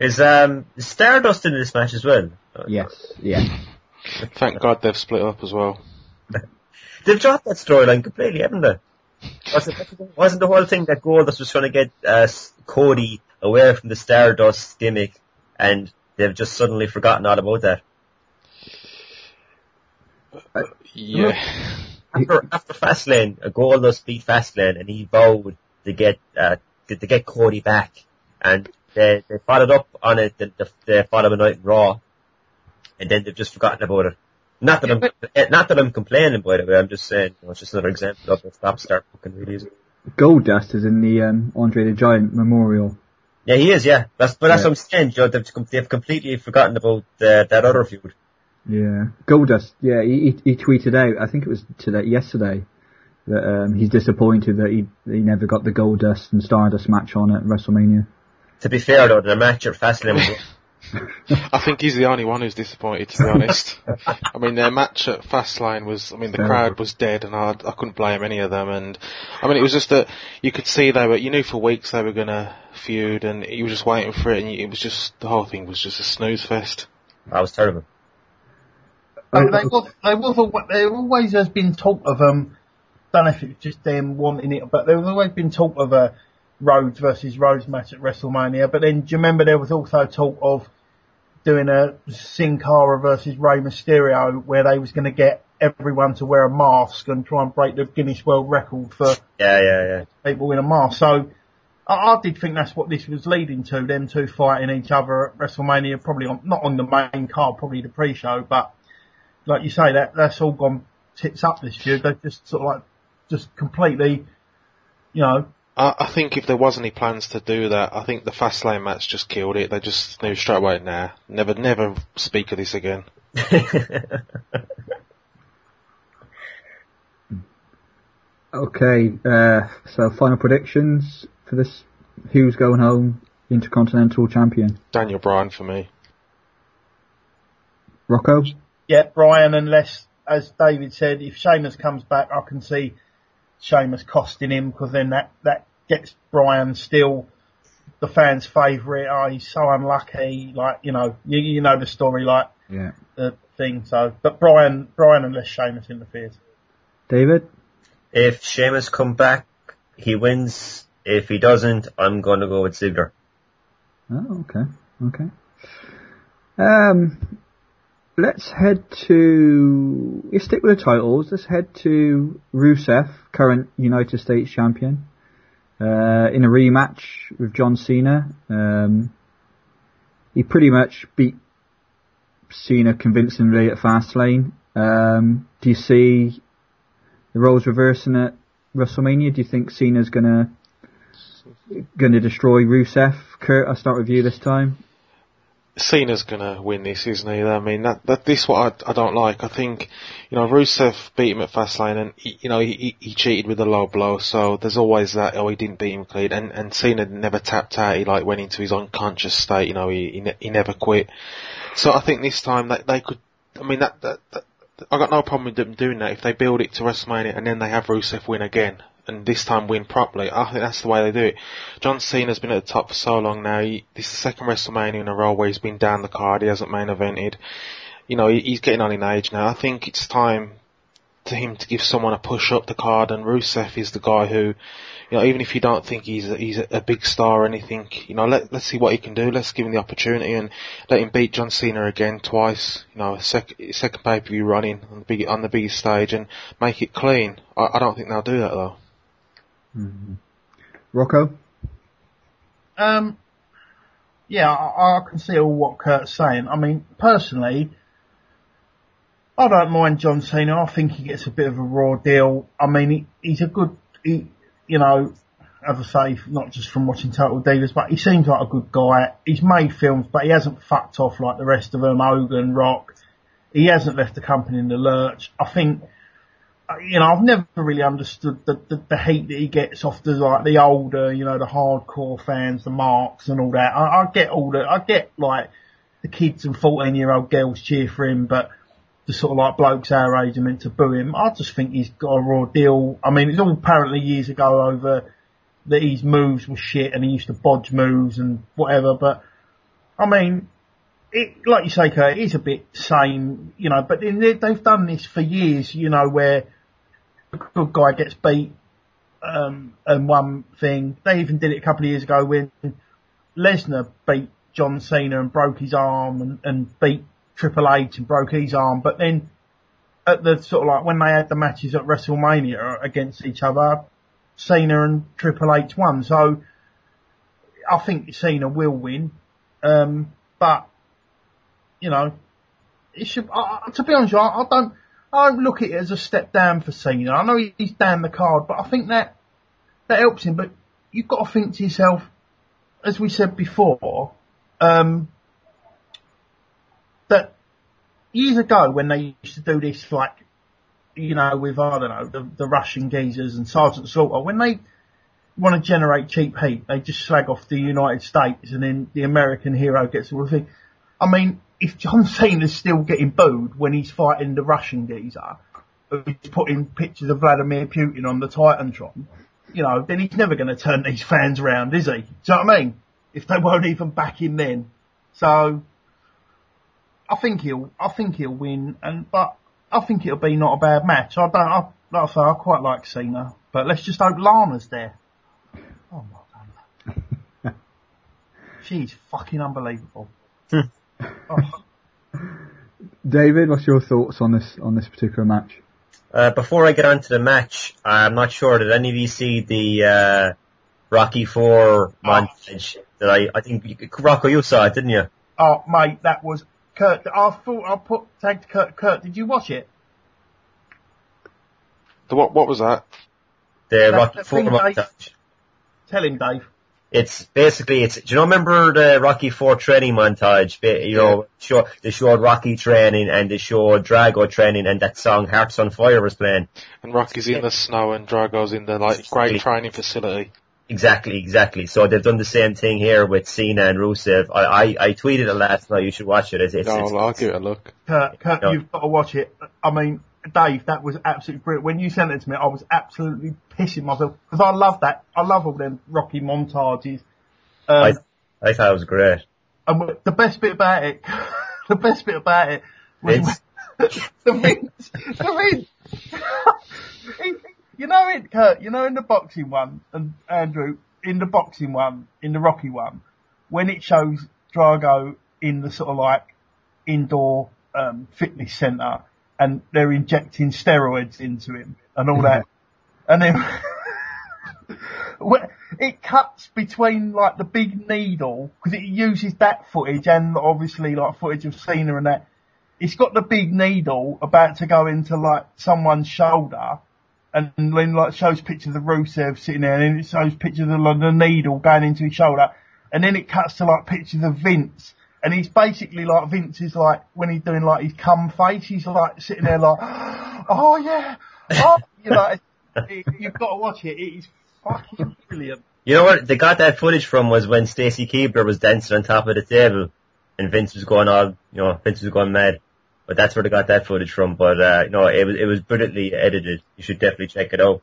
Is um Stardust in this match as well? Yes, yeah. Thank God they've split up as well. They've dropped that storyline completely, haven't they? Wasn't, wasn't the whole thing that Goldust was trying to get uh, Cody away from the Stardust gimmick, and they've just suddenly forgotten all about that? Uh, yeah. After, after Fastlane, Goldust beat Fastlane, and he vowed to get uh, to get Cody back, and They, they followed up on it the, the, the following night in Raw, and then they've just forgotten about it. Not that I'm not that I'm complaining, by the way. I'm just saying, you know, it's just another example of the stop start fucking release. Goldust is in the um, Andre the Giant Memorial. Yeah, he is. Yeah, that's but that's yeah. What I'm saying. You know, they've, they've completely forgotten about uh, that other feud. Yeah, Goldust. Yeah, he, he tweeted out. I think it was today, yesterday. That um, he's disappointed that he he never got the Goldust and Stardust match on at WrestleMania. To be fair though, the match at Fastlane was... I think he's the only one who's disappointed, to be honest. I mean, their match at Fastlane was, I mean, the crowd was dead, and I, I couldn't blame any of them, and, I mean, it was just that you could see they were, you knew for weeks they were gonna feud, and you were just waiting for it, and it was just, the whole thing was just a snooze fest. That was terrible. Oh, they was, they was, there always has been talk of, um, don't know if it's just them wanting it, but there's always been talk of, uh, Rhodes versus Rhodes match at WrestleMania, but then do you remember there was also talk of doing a Sin Cara versus Rey Mysterio where they was going to get everyone to wear a mask and try and break the Guinness World Record for yeah, yeah, yeah. people in a mask. So I, I did think that's what this was leading to, them two fighting each other at WrestleMania, probably on, not on the main card, probably the pre-show, but like you say, that that's all gone tits up this year. They've just sort of like just completely, you know, I think if there was any plans to do that, I think the Fastlane match just killed it. They just knew straight away, nah, never, never speak of this again. Okay, uh, so final predictions for this. Who's going home Intercontinental Champion? Daniel Bryan for me. Rocco? Yeah, Bryan, unless, as David said, if Sheamus comes back, I can see Sheamus costing him, because then that, that gets Bryan still the fans' favourite. Oh, he's so unlucky. Like, you know, you, you know the story, like yeah. the thing. So, but Bryan, Bryan unless Sheamus interferes. David? If Sheamus come back, he wins. If he doesn't, I'm going to go with Ziggler. Oh, okay. Okay. Um, let's head to... Let's stick with the titles. Let's head to Rusev, current United States champion, uh, in a rematch with John Cena. Um, he pretty much beat Cena convincingly at Fastlane. Um, do you see the roles reversing at WrestleMania? Do you think Cena's gonna gonna destroy Rusev? Kurt, I'll start with you this time. Cena's gonna win this, isn't he? I mean, that, that this is what I, I don't like. I think, you know, Rusev beat him at Fastlane, and he, you know, he, he cheated with a low blow. So there's always that. Oh, he didn't beat him clean, and and Cena never tapped out. He like went into his unconscious state. You know, he he, ne- he never quit. So I think this time that they, they could. I mean, that, that, that I got no problem with them doing that. If they build it to WrestleMania and then they have Rusev win again, and this time win properly, I think that's the way they do it. John Cena's been at the top for so long now. He, this is the second WrestleMania in a row where he's been down the card. He hasn't main evented. You know, he, he's getting on in age now. I think it's time to him to give someone a push up the card, and Rusev is the guy who, you know, even if you don't think he's a, he's a big star or anything, you know, let, let's see what he can do. Let's give him the opportunity and let him beat John Cena again twice, you know, a sec- second pay-per-view running on the, big, on the biggest stage, and make it clean. I, I don't think they'll do that, though. Mm-hmm. Rocco? Um, yeah, I, I can see all what Kurt's saying. I mean, personally, I don't mind John Cena. I think he gets a bit of a raw deal. I mean, he, he's a good, he, you know, as I say, not just from watching Total Divas, but he seems like a good guy. He's made films, but he hasn't fucked off like the rest of them, Hogan, Rock. He hasn't left the company in the lurch. I think... You know, I've never really understood the, the, the heat that he gets off the like the older, you know, the hardcore fans, the marks and all that. I, I get all the, I get like the kids and fourteen year old girls cheer for him, but the sort of like blokes our age are meant to boo him. I just think he's got a raw deal. I mean, it's all apparently years ago over that his moves were shit and he used to bodge moves and whatever, but I mean, it, like you say, Kurt, it is a bit same, you know, but they, they've done this for years, you know, where a good guy gets beat, um, and one thing. They even did it a couple of years ago when Lesnar beat John Cena and broke his arm, and, and beat Triple H and broke his arm. But then at the sort of like when they had the matches at WrestleMania against each other, Cena and Triple H won. So I think Cena will win, um, but you know, it should. Uh, to be honest, I, I don't. I don't look at it as a step down for Cena. I know he's down the card, but I think that that helps him. But you've got to think to yourself, as we said before, um, that years ago when they used to do this, like, you know, with I don't know the, the Russian geezers and Sergeant Slaughter, when they want to generate cheap heat, they just slag off the United States, and then the American hero gets all the thing. I mean, if John Cena's still getting booed when he's fighting the Russian geezer who's putting pictures of Vladimir Putin on the Titantron, you know, then he's never going to turn these fans around, is he? Do you know what I mean? If they won't even back him then. So, I think he'll, I think he'll win, and, but I think it'll be not a bad match. I don't, I, like I say, I quite like Cena, but let's just hope Lana's there. Oh my God. She's fucking unbelievable. Oh. David, what's your thoughts on this on this particular match? Uh, before I get on to the match, I'm not sure, did any of you see the uh, Rocky Four montage? Oh. That I, I think you, Rocco, you saw it, didn't you? Oh, mate, that was Kurt. I thought I put tagged Kurt. Kurt, did you watch it? The what? What was that? The that, Rocky that Four montage. Tell him, Dave. It's basically, it's, do you know, remember the Rocky Four training montage? You know, show, they showed Rocky training and they showed Drago training, and that song Hearts on Fire was playing. And Rocky's in the snow and Drago's in the, like, great training facility. Exactly, exactly. So they've done the same thing here with Cena and Rusev. I, I, I tweeted it last night, you should watch it. It's, it's, no, it's, I'll it's, give it a look. Kurt, Kurt, no. You've got to watch it. I mean, Dave, that was absolutely brilliant. When you sent it to me, I was absolutely pissing myself because I love that. I love all them Rocky montages. Um, I, I thought it was great. And the best bit about it, the best bit about it was the Vince. The Vince. You know it, Kurt. You know in the boxing one, and Andrew in the boxing one, in the Rocky one, when it shows Drago in the sort of like indoor um, fitness center and they're injecting steroids into him and all that. And then it cuts between like the big needle, because it uses that footage and obviously like footage of Cena and that. It's got the big needle about to go into like someone's shoulder. And then like shows pictures of Rusev sitting there, and then it shows pictures of like, the needle going into his shoulder, and then it cuts to like pictures of Vince, and he's basically like Vince is like when he's doing like his cum face, he's like sitting there like, oh yeah, oh, you know, it, you've got to watch it. It is fucking brilliant. You know what they got that footage from was when Stacy Keibler was dancing on top of the table, and Vince was going all, you know, Vince was going mad. But that's where they got that footage from. But uh, no, it was it was brilliantly edited. You should definitely check it out.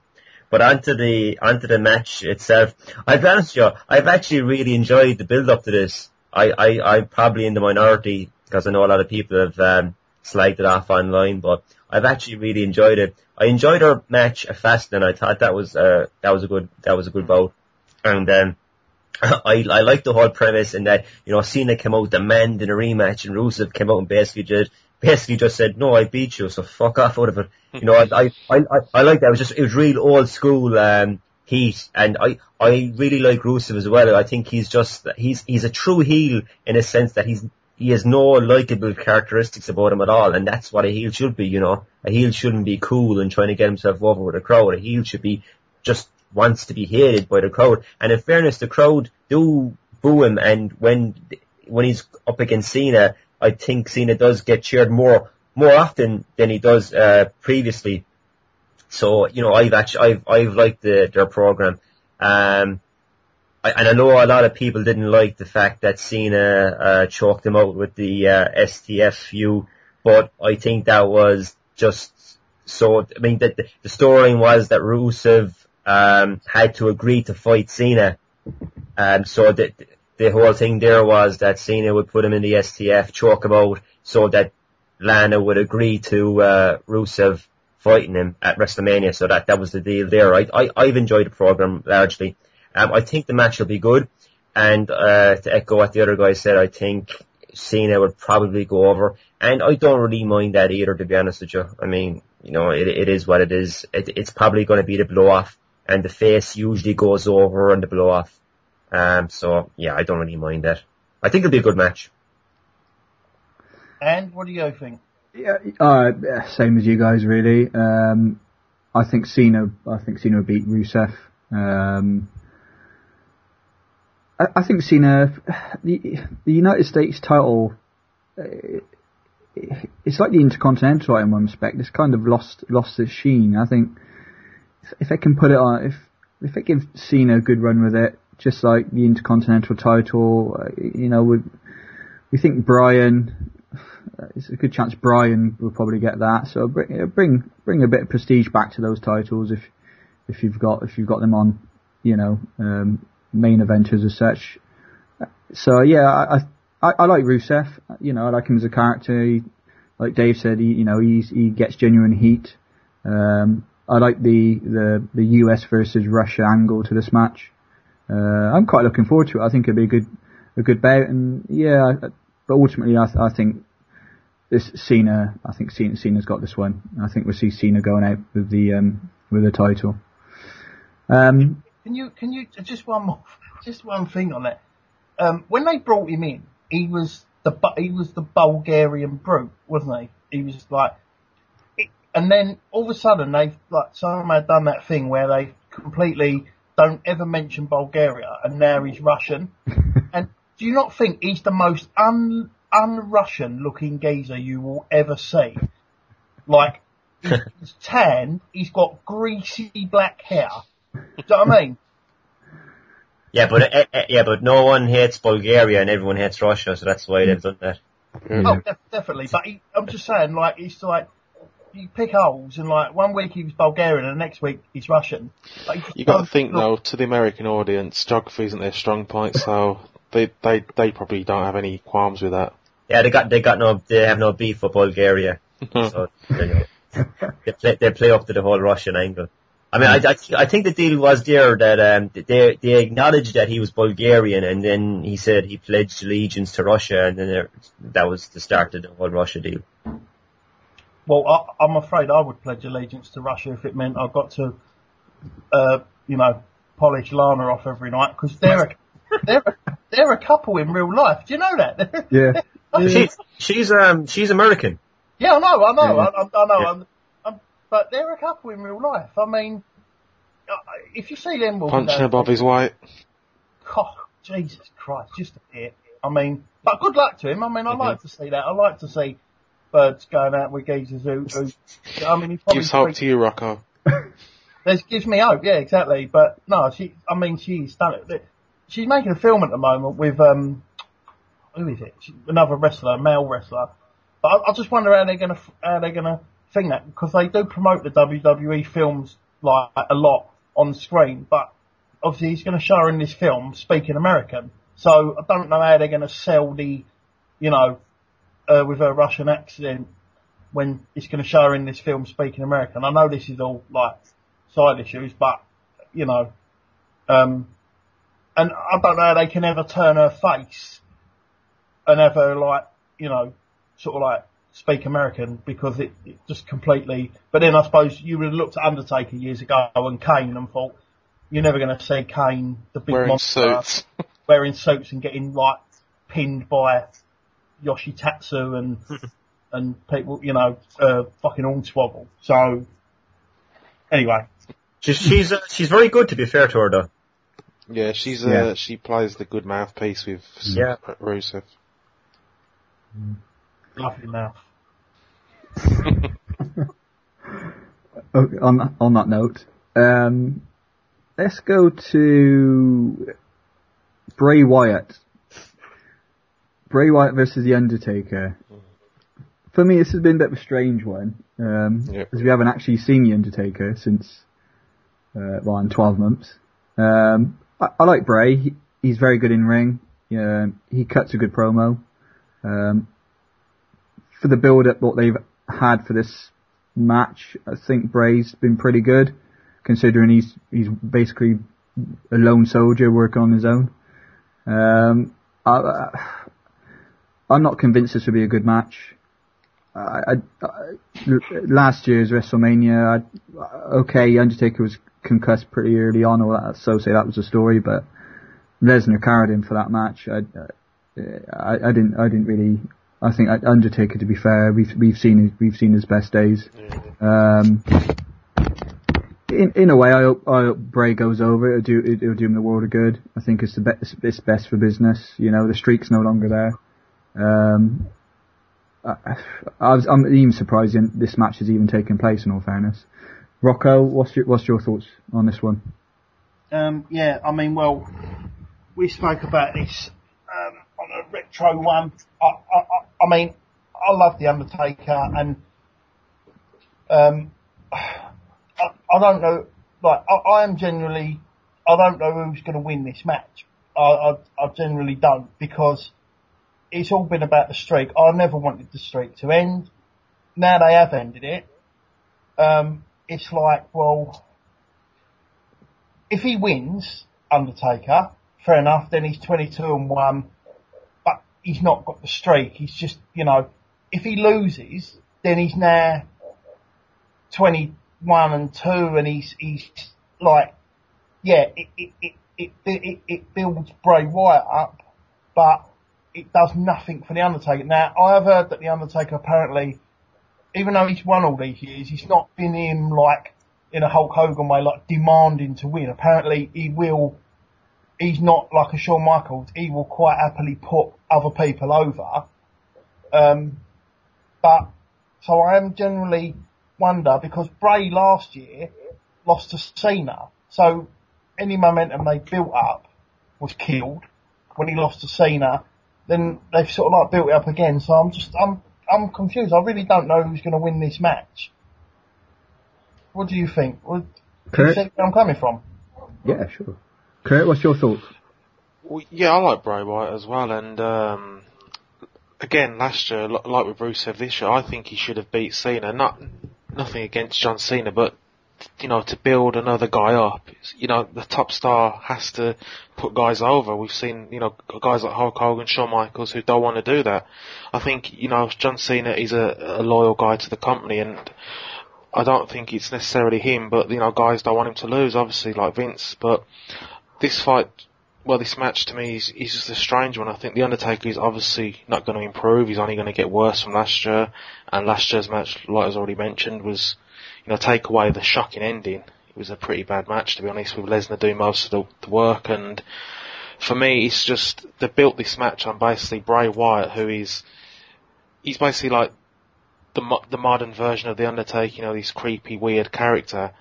But onto the onto the match itself. I've honest you, I've actually really enjoyed the build up to this. I I I'm probably in the minority because I know a lot of people have um, slagged it off online. But I've actually really enjoyed it. I enjoyed our match at Fastlane. I thought that was uh that was a good that was a good bout. And um, I I like the whole premise in that, you know, Cena came out demanding a rematch, and Rusev came out and basically just. Basically just said, no, I beat you, so fuck off out of it. You know, I, I, I, I like that. It was just, it was real old school, um, heat. And I, I really like Rusev as well. I think he's just, he's, he's a true heel in a sense that he's, he has no likable characteristics about him at all. And that's what a heel should be, you know. A heel shouldn't be cool and trying to get himself over with a crowd. A heel should be, just wants to be hated by the crowd. And in fairness, the crowd do boo him. And when, when he's up against Cena, I think Cena does get cheered more more often than he does uh, previously. So, you know, I've actually I've I've liked the, their program, um, I, and I know a lot of people didn't like the fact that Cena uh, choked him out with the uh, S T F U, but I think that was just so. I mean, that the, the story was that Rusev um, had to agree to fight Cena, um, so that. The whole thing there was that Cena would put him in the S T F, choke him out, so that Lana would agree to uh, Rusev fighting him at WrestleMania. So that, that was the deal there. I, I, I've enjoyed the program largely. Um, I think the match will be good. And uh, to echo what the other guy said, I think Cena would probably go over. And I don't really mind that either, to be honest with you. I mean, you know, it, it is what it is. It, it's probably going to be the blow-off. And the face usually goes over on the blow-off. Um, so, yeah, I don't really mind that. I think it'll be a good match. And what do you think? Yeah, uh, same as you guys, really. Um, I think Cena, I think Cena beat Rusev. Um, I, I think Cena, the, the United States title, it, it's like the Intercontinental in one respect. It's kind of lost, lost its sheen. I think if, if they can put it on, if, if they give Cena a good run with it, just like the Intercontinental title, you know, we, we think Brian, it's a good chance Brian will probably get that. So bring, bring, bring a bit of prestige back to those titles if, if you've got, if you've got them on, you know, um, main eventers as such. So yeah, I, I, I like Rusev, you know, I like him as a character. He, like Dave said, he, you know, he's, he gets genuine heat. Um, I like the, the, the U S versus Russia angle to this match. Uh, I'm quite looking forward to it. I think it'll be a good, a good bout, and yeah, but ultimately I, th- I think this Cena, I think Cena, Cena's got this one. I think we'll see Cena going out with the, um, with the title. Um, can you, can you, just one more, just one thing on that. Um, when they brought him in, he was the, he was the Bulgarian brute, wasn't he? He was like, it, and then all of a sudden they've like somehow done that thing where they completely, don't ever mention Bulgaria, and now he's Russian. And do you not think he's the most un, un-Russian looking geezer you will ever see? Like, he's tan, he's got greasy black hair. Do you know what I mean? Yeah, but uh, uh, yeah, but no one hates Bulgaria and everyone hates Russia, so that's why they've done that. Oh, def- definitely. But he, I'm just saying, like, he's like... You pick holes, and like one week he was Bulgarian, and the next week he's Russian. Like, you got to think look. though, to the American audience, geography isn't their strong point, so they they they probably don't have any qualms with that. Yeah, they got they got no they have no beef for Bulgaria, so you know, they play they play up to the whole Russian angle. I mean, I, I, I think the deal was there that um, they they acknowledged that he was Bulgarian, and then he said he pledged allegiance to Russia, and then there, that was the start of the whole Russia deal. Well, I, I'm afraid I would pledge allegiance to Russia if it meant I got to, uh, you know, polish Lana off every night, because they're a, they're a, they're a couple in real life. Do you know that? Yeah. she's she's um she's American. Yeah, I know, I know, yeah. I, I know. Yeah. I'm, But they're a couple in real life. I mean, if you see them... Punching above his weight. God, Jesus Christ, just a bit. I mean, but good luck to him. I mean, I mm-hmm. like to see that. I like to see birds going out with geezers who... who I mean, he probably... Gives hope to you, Rocco. This gives me hope, yeah, exactly. But, no, she. I mean, she's done it. She's making a film at the moment with, um, who is it? She, another wrestler, a male wrestler. But I, I just wonder how they're going to... How they're going to... thing that, because they do promote the W W E films like a lot on screen, but obviously he's going to show in this film speaking American, so I don't know how they're going to sell the, you know, uh, with her Russian accent when it's going to show in this film speaking American. I know this is all like side issues, but you know, um, and I don't know how they can ever turn her face and have her like, you know, sort of like speak American, because it, it just completely... But then I suppose you would have looked at Undertaker years ago and Kane and thought, you're never going to see Kane, the big wearing monster, suits. wearing suits and getting, like, pinned by Yoshitatsu and and people, you know, uh, fucking Hornswoggle. So, anyway. She's she's, uh, she's very good, to be fair to her, though. Yeah, she's uh, yeah. she plays the good mouthpiece with yeah. Rusev. Mm. Lovely mouth. Okay, on, on that note, um, let's go to Bray Wyatt. Bray Wyatt versus The Undertaker. For me, this has been a bit of a strange one, um, yep. as we haven't actually seen The Undertaker since, uh, well, in twelve months. Um, I, I like Bray. He, he's very good in ring. Uh, he cuts a good promo. Um, For the build-up what they've had for this match, I think Bray's been pretty good, considering he's he's basically a lone soldier working on his own. Um, I, I, I'm not convinced this would be a good match. I, I, I, last year's WrestleMania, I, okay, Undertaker was concussed pretty early on, all that, so say that was a story, but Lesnar carried him for that match. I, I, I didn't, I didn't really. I think Undertaker, to be fair, we've we've seen we've seen his best days. Um, in in a way, I hope, I hope Bray goes over. It'll do it'll do him the world of good. I think it's the best it's best for business. You know, the streak's no longer there. Um, I, I was, I'm even surprised this match has even taken place. In all fairness, Rocco, what's your what's your thoughts on this one? Um, yeah, I mean, well, we spoke about this um, on a retro one. I, I, I mean, I love The Undertaker, and um, I, I don't know, like, I, I am generally, I don't know who's going to win this match. I, I, I generally don't, because it's all been about the streak. I never wanted the streak to end. Now they have ended it. Um, it's like, well, if he wins, Undertaker, fair enough, then he's twenty-two and one. He's not got the streak. He's just, you know, if he loses, then he's now twenty-one and two, and he's, he's like, yeah, it, it, it, it, it, it builds Bray Wyatt up, but it does nothing for The Undertaker. Now, I have heard that The Undertaker apparently, even though he's won all these years, it's not been him like, in a Hulk Hogan way, like demanding to win. Apparently he will, he's not like a Shawn Michaels. He will quite happily put other people over. Um, but, so I am generally wonder, because Bray last year lost to Cena. So any momentum they built up was killed when he lost to Cena. Then they've sort of like built it up again. So I'm just, I'm, I'm confused. I really don't know who's going to win this match. What do you think? What, do you see where I'm coming from? Yeah, sure. Kurt, what's your thoughts? Well, yeah, I like Bray Wyatt as well, and um, again, last year, like with Rusev this year, I think he should have beat Cena. Not nothing against John Cena, but you know, to build another guy up, it's, you know, the top star has to put guys over. We've seen, you know, guys like Hulk Hogan, Shawn Michaels, who don't want to do that. I think, you know, John Cena is a, a loyal guy to the company, and I don't think it's necessarily him, but, you know, guys don't want him to lose, obviously, like Vince. But this fight, well, this match to me is, is just a strange one. I think The Undertaker is obviously not going to improve. He's only going to get worse from last year. And last year's match, like I was already mentioned, was, you know, take away the shocking ending, it was a pretty bad match, to be honest, with Lesnar doing most of the, the work. And for me, it's just, they built this match on basically Bray Wyatt, who is, he's basically like the the modern version of The Undertaker, you know, this creepy, weird character.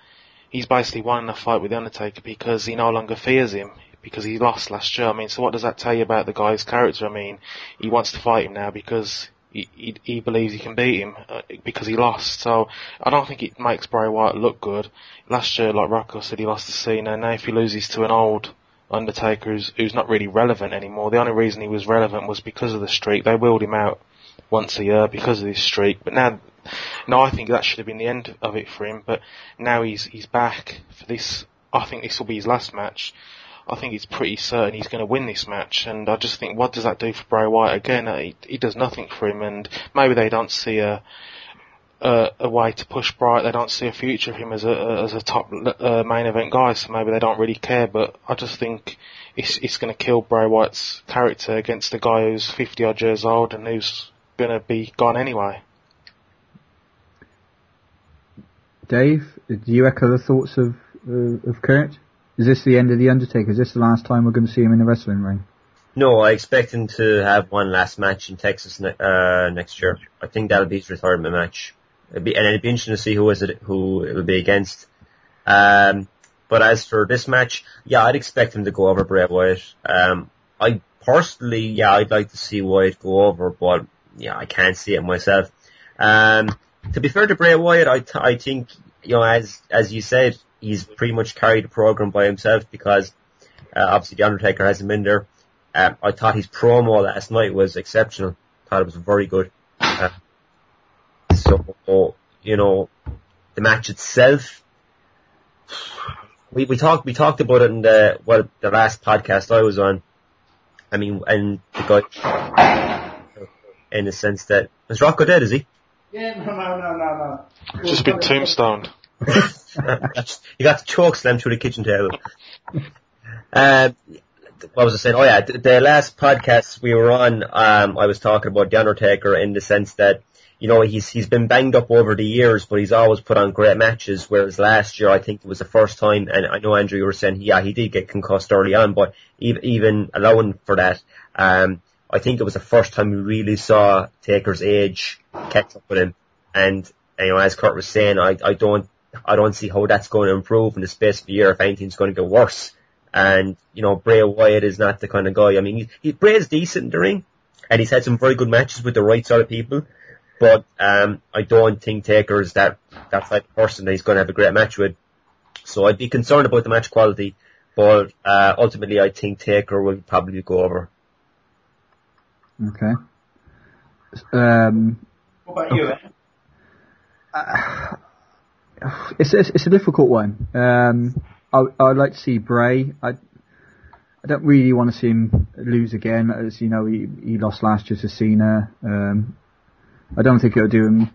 He's basically won the fight with The Undertaker because he no longer fears him, because he lost last year. I mean, so what does that tell you about the guy's character? I mean, he wants to fight him now because he he, he believes he can beat him, uh, because he lost. So I don't think it makes Bray Wyatt look good. Last year, like Rocco said, he lost to Cena, and now if he loses to an old Undertaker who's, who's not really relevant anymore, the only reason he was relevant was because of the streak. They wheeled him out once a year because of his streak, but now, no, I think that should have been the end of it for him, but now he's he's back for this. I think this will be his last match. I think it's pretty certain he's going to win this match, and I just think, what does that do for Bray Wyatt again? It, it does nothing for him, and maybe they don't see a a, a way to push Bray. They don't see a future of him as a as a top uh, main event guy, so maybe they don't really care. But I just think it's it's going to kill Bray Wyatt's character against a guy who's fifty odd years old and who's going to be gone anyway. Dave, do you echo the thoughts of uh, of Kurt? Is this the end of The Undertaker? Is this the last time we're going to see him in the wrestling ring? No, I expect him to have one last match in Texas ne- uh, next year. I think that'll be his retirement match. It'll be, and it'll be interesting to see who is it, who it'll be against. Um, but as for this match, yeah, I'd expect him to go over Bray Wyatt. Um, I personally, yeah, I'd like to see Wyatt go over, but yeah, I can't see it myself. Um, to be fair to Bray Wyatt, I, t- I think, you know, as as you said, he's pretty much carried the program by himself because uh, obviously The Undertaker hasn't been there. Um, I thought his promo last night was exceptional. I thought it was very good. Uh, so, you know, the match itself, we, we talked we talked about it in the well, the last podcast I was on. I mean, and the guy, in the sense that, is Rocco dead, is he? Yeah, no, no, no, no, no. Just been tombstoned. You got the choke slam through the kitchen table. Uh, what was I saying? Oh yeah, the, the last podcast we were on, um, I was talking about The Undertaker in the sense that, you know, he's he's been banged up over the years, but he's always put on great matches. Whereas last year, I think it was the first time, and I know Andrew, you were saying, yeah, he did get concussed early on, but even, even allowing for that, um, I think it was the first time we really saw Taker's age catch up with him. And you know, as Kurt was saying, I I don't. I don't see how that's going to improve in the space of a year. If anything's going to get worse, and you know, Bray Wyatt is not the kind of guy. I mean, he, he Bray's decent in the ring, and he's had some very good matches with the right sort of people. But um, I don't think Taker is that that type of person that he's going to have a great match with. So I'd be concerned about the match quality, but uh, ultimately, I think Taker will probably go over. Okay. Um, what about you? Uh, It's, it's it's a difficult one. Um, I I'd like to see Bray. I I don't really want to see him lose again. As you know, he he lost last year to Cena. Um, I don't think it'll do him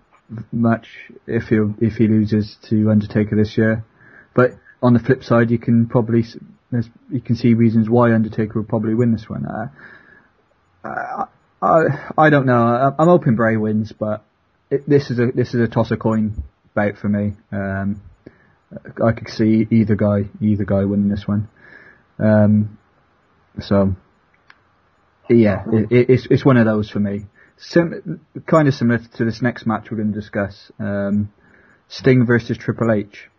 much if he if he loses to Undertaker this year. But on the flip side, you can probably there's, you can see reasons why Undertaker will probably win this one. Uh, I, I I don't know. I, I'm hoping Bray wins, but it, this is a this is a toss a coin bout for me. Um, I could see either guy, either guy winning this one. Um, so, yeah, it, it, it's it's one of those for me. Sim, kind of similar to this next match we're going to discuss: um, Sting versus Triple H.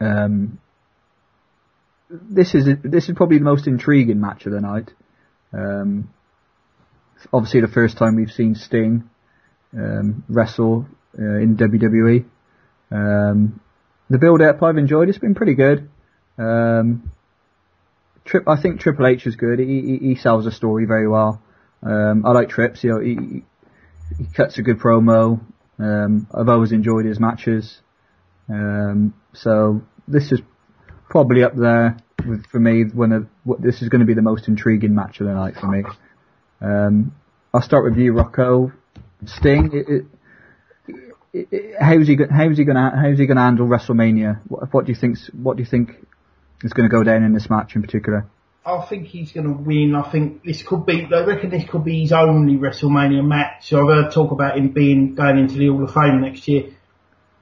Um, this is this is probably the most intriguing match of the night. Um, obviously, the first time we've seen Sting um, wrestle. Uh, in W W E. Um, the build-up I've enjoyed. It's been pretty good. Um, Trip, I think Triple H is good. He, he, he sells the story very well. Um, I like Trips. You know, he, he cuts a good promo. Um, I've always enjoyed his matches. Um, so this is probably up there with, for me, one of what, this is going to be the most intriguing match of the night for me. Um, I'll start with you, Rocco. Sting, it, it, it, it, how's he how's he going to how's he going to handle WrestleMania? What, what do you think? What do you think is going to go down in this match in particular? I think he's going to win. I think this could be, I reckon this could be his only WrestleMania match. I've heard talk about him being going into the Hall of Fame next year.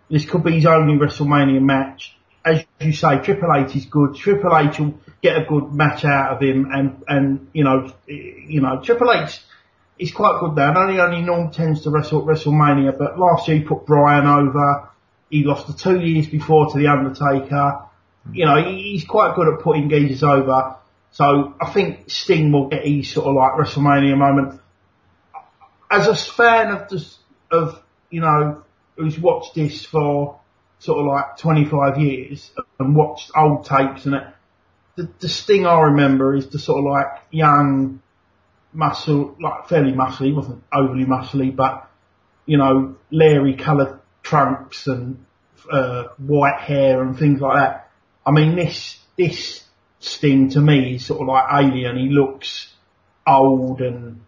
This could be his only WrestleMania match. As you say, Triple H is good. Triple H will get a good match out of him, and, and you know, you know, Triple H is quite good there. Only only Norm tends to wrestle at WrestleMania, but last year he put Bryan over. He lost the two years before to The Undertaker. You know, he's quite good at putting geezers over. So I think Sting will get his sort of like WrestleMania moment. As a fan of this, of, you know, who's watched this for sort of like twenty-five years and watched old tapes and it, the, the Sting I remember is the sort of like young, muscle, like fairly muscly, wasn't overly muscly, but, you know, Larry coloured trunks and uh, white hair and things like that. I mean, this, this, Sting to me is sort of like alien. He looks old, and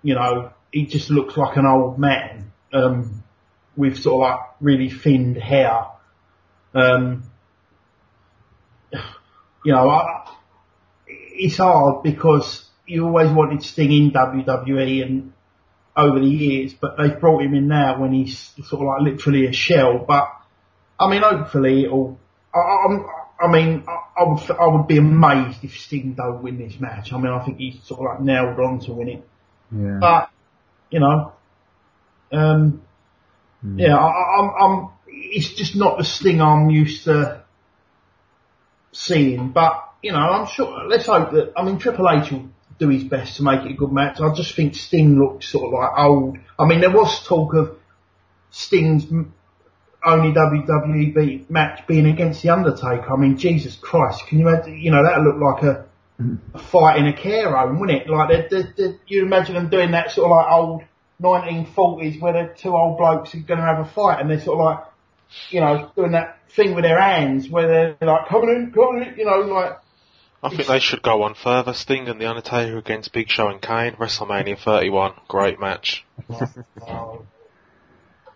you know, he just looks like an old man um, with sort of like really thinned hair. Um, you know, I, it's hard because you always wanted Sting in W W E and over the years, but they've brought him in now when he's sort of like literally a shell. But I mean, hopefully it'll. I, I'm, I mean, I, I would I would be amazed if Sting don't win this match. I mean, I think he's sort of like nailed on to win it. Yeah. But you know, um, mm. yeah, I, I'm I'm. It's just not the Sting I'm used to seeing. But you know, I'm sure. Let's hope that. I mean, Triple H will do his best to make it a good match. I just think Sting looks sort of like old. I mean, there was talk of Sting's only W W E match being against The Undertaker. I mean, Jesus Christ, can you imagine, you know, that looked like a, a fight in a care home, wouldn't it? Like, they're, they're, they're, you imagine them doing that sort of like old nineteen forties where the two old blokes are going to have a fight and they're sort of like, you know, doing that thing with their hands where they're like, come in, come in, you know, like... I think they should go on further. Sting and The Undertaker against Big Show and Kane, WrestleMania thirty-one, great match. Oh,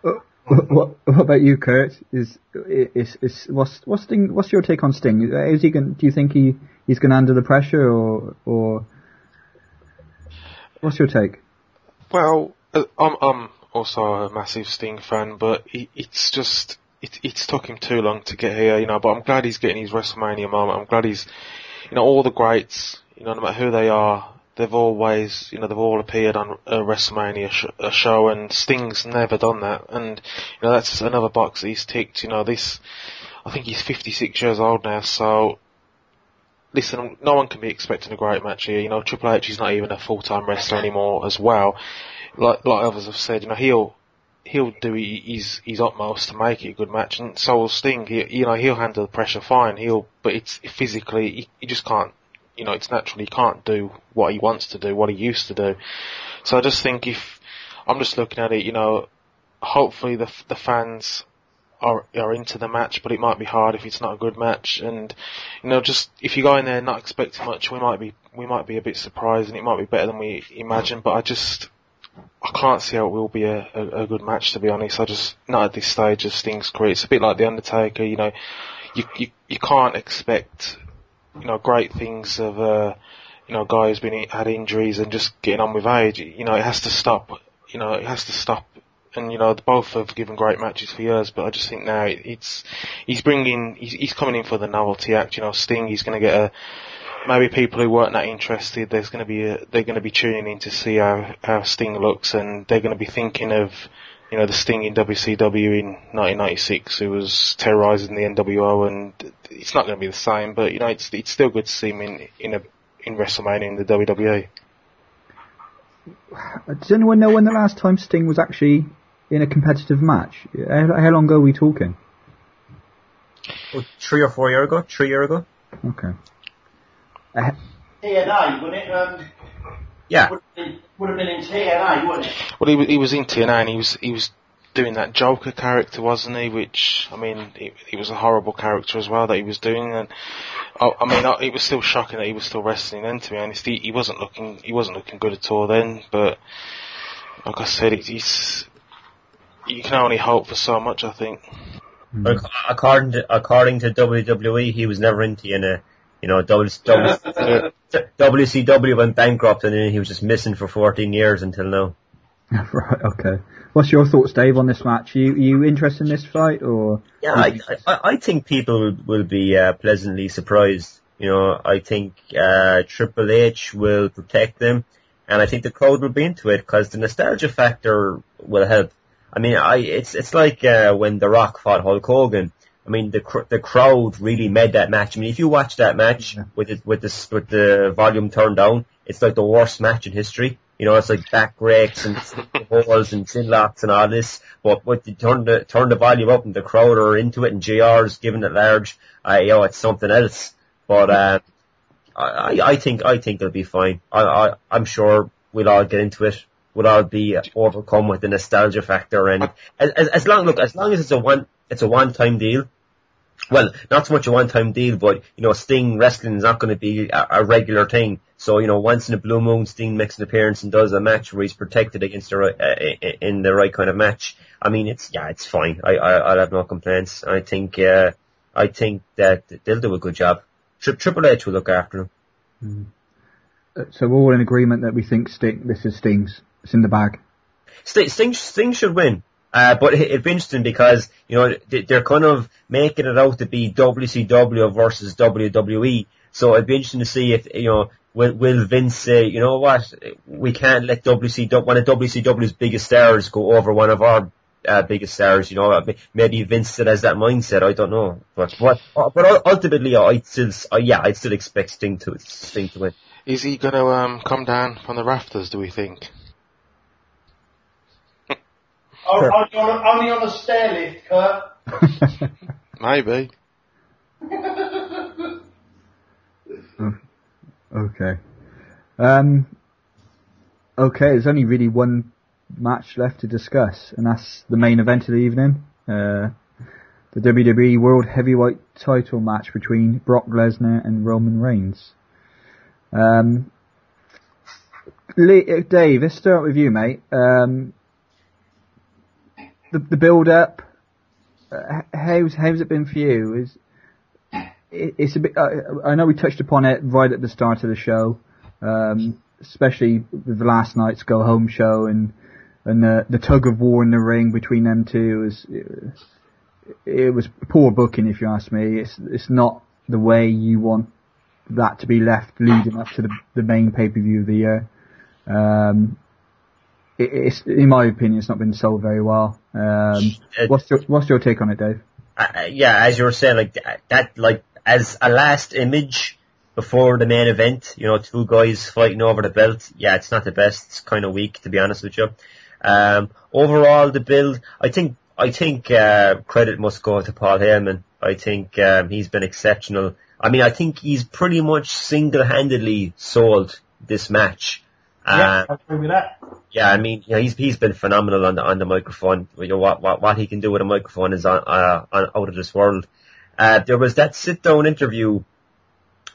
oh. What, what about you, Kurt? Is is is what's what's Sting? What's your take on Sting? Is he going? Do you think he he's going to handle the pressure, or or what's your take? Well, I'm I'm also a massive Sting fan, but it, it's just it it's took him too long to get here, you know. But I'm glad he's getting his WrestleMania moment. I'm glad he's, you know, all the greats, you know, no matter who they are, they've always, you know, they've all appeared on a WrestleMania sh- a show, and Sting's never done that. And, you know, that's another box that he's ticked. You know, this, I think he's fifty-six years old now, so, listen, no one can be expecting a great match here. You know, Triple H is not even a full-time wrestler anymore as well. Like, like others have said, you know, he'll, he'll do his, his utmost to make it a good match, and so will Sting. He, you know, he'll handle the pressure fine, he'll, but it's physically, he, he just can't. You know, it's natural. He can't do what he wants to do, what he used to do. So I just think if I'm just looking at it, you know, hopefully the the fans are are into the match, but it might be hard if it's not a good match. And you know, just if you go in there not expecting much, we might be we might be a bit surprised, and it might be better than we imagine. But I just I can't see how it will be a, a, a good match, to be honest. I just not at this stage of Sting's career. It's a bit like The Undertaker. You know, you you, you can't expect, you know, great things of, uh, you know, guys being had injuries and just getting on with age. You know, it has to stop. You know, it has to stop. And you know, both have given great matches for years, but I just think now it, it's he's bringing he's, he's coming in for the novelty act. You know, Sting, he's going to get a maybe people who weren't that interested. There's going to be a, they're going to be tuning in to see how how Sting looks, and they're going to be thinking of, you know, the Sting in W C W in nineteen ninety-six who was terrorising the N W O, and it's not going to be the same, but, you know, it's it's still good to see him in, in, a, in WrestleMania in the W W E. Does anyone know when the last time Sting was actually in a competitive match? How, how long ago are we talking? Well, three or four years ago. Three years ago. Okay. Uh, T N A, wasn't it? Um... Yeah. Would have been in T N A, wouldn't it? Well, he was, he was in T N A, and he was he was doing that Joker character, wasn't he? Which, I mean, it, it was a horrible character as well that he was doing, and I, I mean, I, it was still shocking that he was still wrestling then. To be honest, he, he wasn't looking, he wasn't looking good at all then. But like I said, it, it's you can only hope for so much, I think. According to, according to W W E, he was never in T N A. You know, W C W went bankrupt, and then he was just missing for fourteen years until now. Right, okay. What's your thoughts, Dave, on this match? Are you, are you interested in this fight, or? Yeah, I, I, I think people will be uh, pleasantly surprised. You know, I think uh, Triple H will protect them, and I think the crowd will be into it because the nostalgia factor will help. I mean, I it's it's like uh, when The Rock fought Hulk Hogan. I mean, the cr- the crowd really made that match. I mean, if you watch that match yeah. with it, with this with the volume turned down, it's like the worst match in history. You know, it's like back rakes and balls and chin locks and all this. But but you turn the turn the volume up and the crowd are into it, and J R's giving it large. Uh, you know, it's something else. But uh, I I think I think they'll be fine. I, I I'm sure we'll all get into it. We'll all be overcome with the nostalgia factor, and as, as, as long look as long as it's a one it's a one time deal. Well, not so much a one time deal, but you know, Sting wrestling is not going to be a, a regular thing. So, you know, once in a blue moon, Sting makes an appearance and does a match where he's protected against the right, uh, in the right kind of match. I mean, it's, yeah, it's fine. I, I, I have no complaints. I think, uh, I think that they'll do a good job. Tri- Triple H will look after him. Mm. So we're all in agreement that we think Sting, this is Sting's. It's in the bag. Sting, Sting, Sting should win. Uh, but it, it'd be interesting because, you know, they're kind of making it out to be W C W versus W W E. So it'd be interesting to see if, you know, Will, will Vince say, you know what, we can't let W C W, one of W C W's biggest stars go over one of our uh, biggest stars, you know, maybe Vince still has that mindset, I don't know. But, but, but ultimately, I'd still, yeah, I'd still expect Sting to, Sting to win. Is he going to um, come down from the rafters, do we think? Or only on a stair lift, Kurt? Maybe. Okay. Um, okay, there's only really one match left to discuss, and that's the main event of the evening. Uh, the W W E World Heavyweight title match between Brock Lesnar and Roman Reigns. Um, Le- Dave, let's start with you, mate. Um, the, the build-up, uh, how's, how's it been for you? Is, It's a bit. Uh, I know we touched upon it right at the start of the show, um, especially with last night's Go Home show and and the, the tug of war in the ring between them two was it, it was poor booking, if you ask me. It's it's not the way you want that to be left leading up to the, the main pay per view of the year. Um, it, it's in my opinion, it's not been sold very well. Um, what's your what's your take on it, Dave? Uh, yeah, as you were saying, like that, like. As a last image before the main event, you know, two guys fighting over the belt. Yeah, it's not the best. It's kind of weak, to be honest with you. Um, overall, the build, I think, I think uh, credit must go to Paul Heyman. I think um, he's been exceptional. I mean, I think he's pretty much single-handedly sold this match. Yeah, I agree with that. Yeah, I mean, you know, he's he's been phenomenal on the on the microphone. You know what what what he can do with a microphone is on, uh, on out of this world. Uh, there was that sit-down interview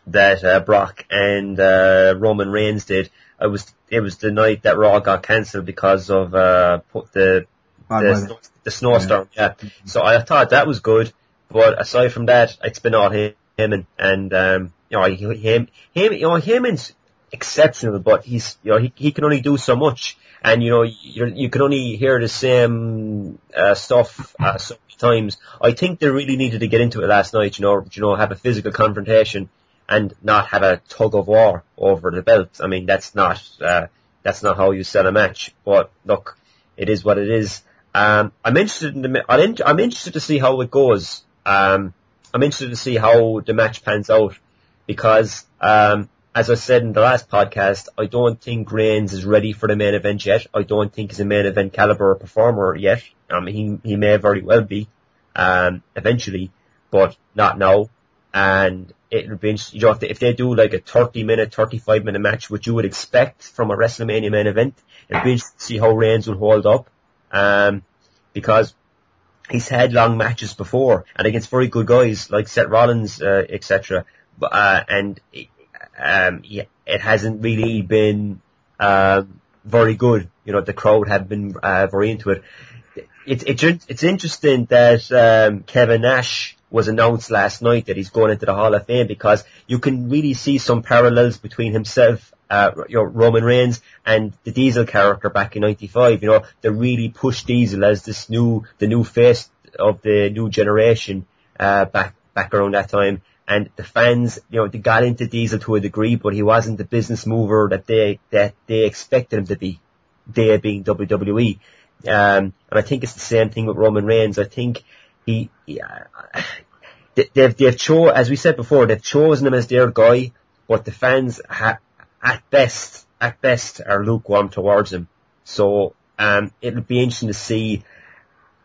that uh, Brock and uh, Roman Reigns did. It was it was the night that Raw got cancelled because of uh, the the, snow, the snowstorm. Yeah. yeah. So I thought that was good, but aside from that, it's been all him and, and um, you know him him you know Heyman's exceptional, but he's you know he he can only do so much, and you know you you can only hear the same uh, stuff. Uh, so, times. I think they really needed to get into it last night, you know, you know, have a physical confrontation and not have a tug of war over the belt. I mean, that's not, uh, that's not how you sell a match, but look, it is what it is. Um, I'm interested in the, I'm interested to see how it goes. Um, I'm interested to see how the match pans out because, um, as I said in the last podcast, I don't think Reigns is ready for the main event yet. I don't think he's a main event caliber performer yet. Um, he he may very well be, um, eventually, but not now. And it'll be interesting, you know, if they, if they do like a thirty minute, thirty-five minute match, which you would expect from a WrestleMania main event, it'll be interesting to see how Reigns will hold up. Um, because he's had long matches before and against very good guys like Seth Rollins, uh, et cetera. Uh, and um, yeah, it hasn't really been uh, very good. You know, the crowd have been uh, very into it. It's it's it's interesting that um, Kevin Nash was announced last night that he's going into the Hall of Fame, because you can really see some parallels between himself, uh, you know, Roman Reigns and the Diesel character back in ninety-five. You know, they really pushed Diesel as this new, the new face of the new generation, uh, back, back around that time. And the fans, you know, they got into Diesel to a degree, but he wasn't the business mover that they, that they expected him to be, they being W W E. Um, and I think it's the same thing with Roman Reigns. I think, He, yeah, they've, they've cho- as we said before, they've chosen him as their guy, but the fans ha- at best, at best are lukewarm towards him. So, um, it'll be interesting to see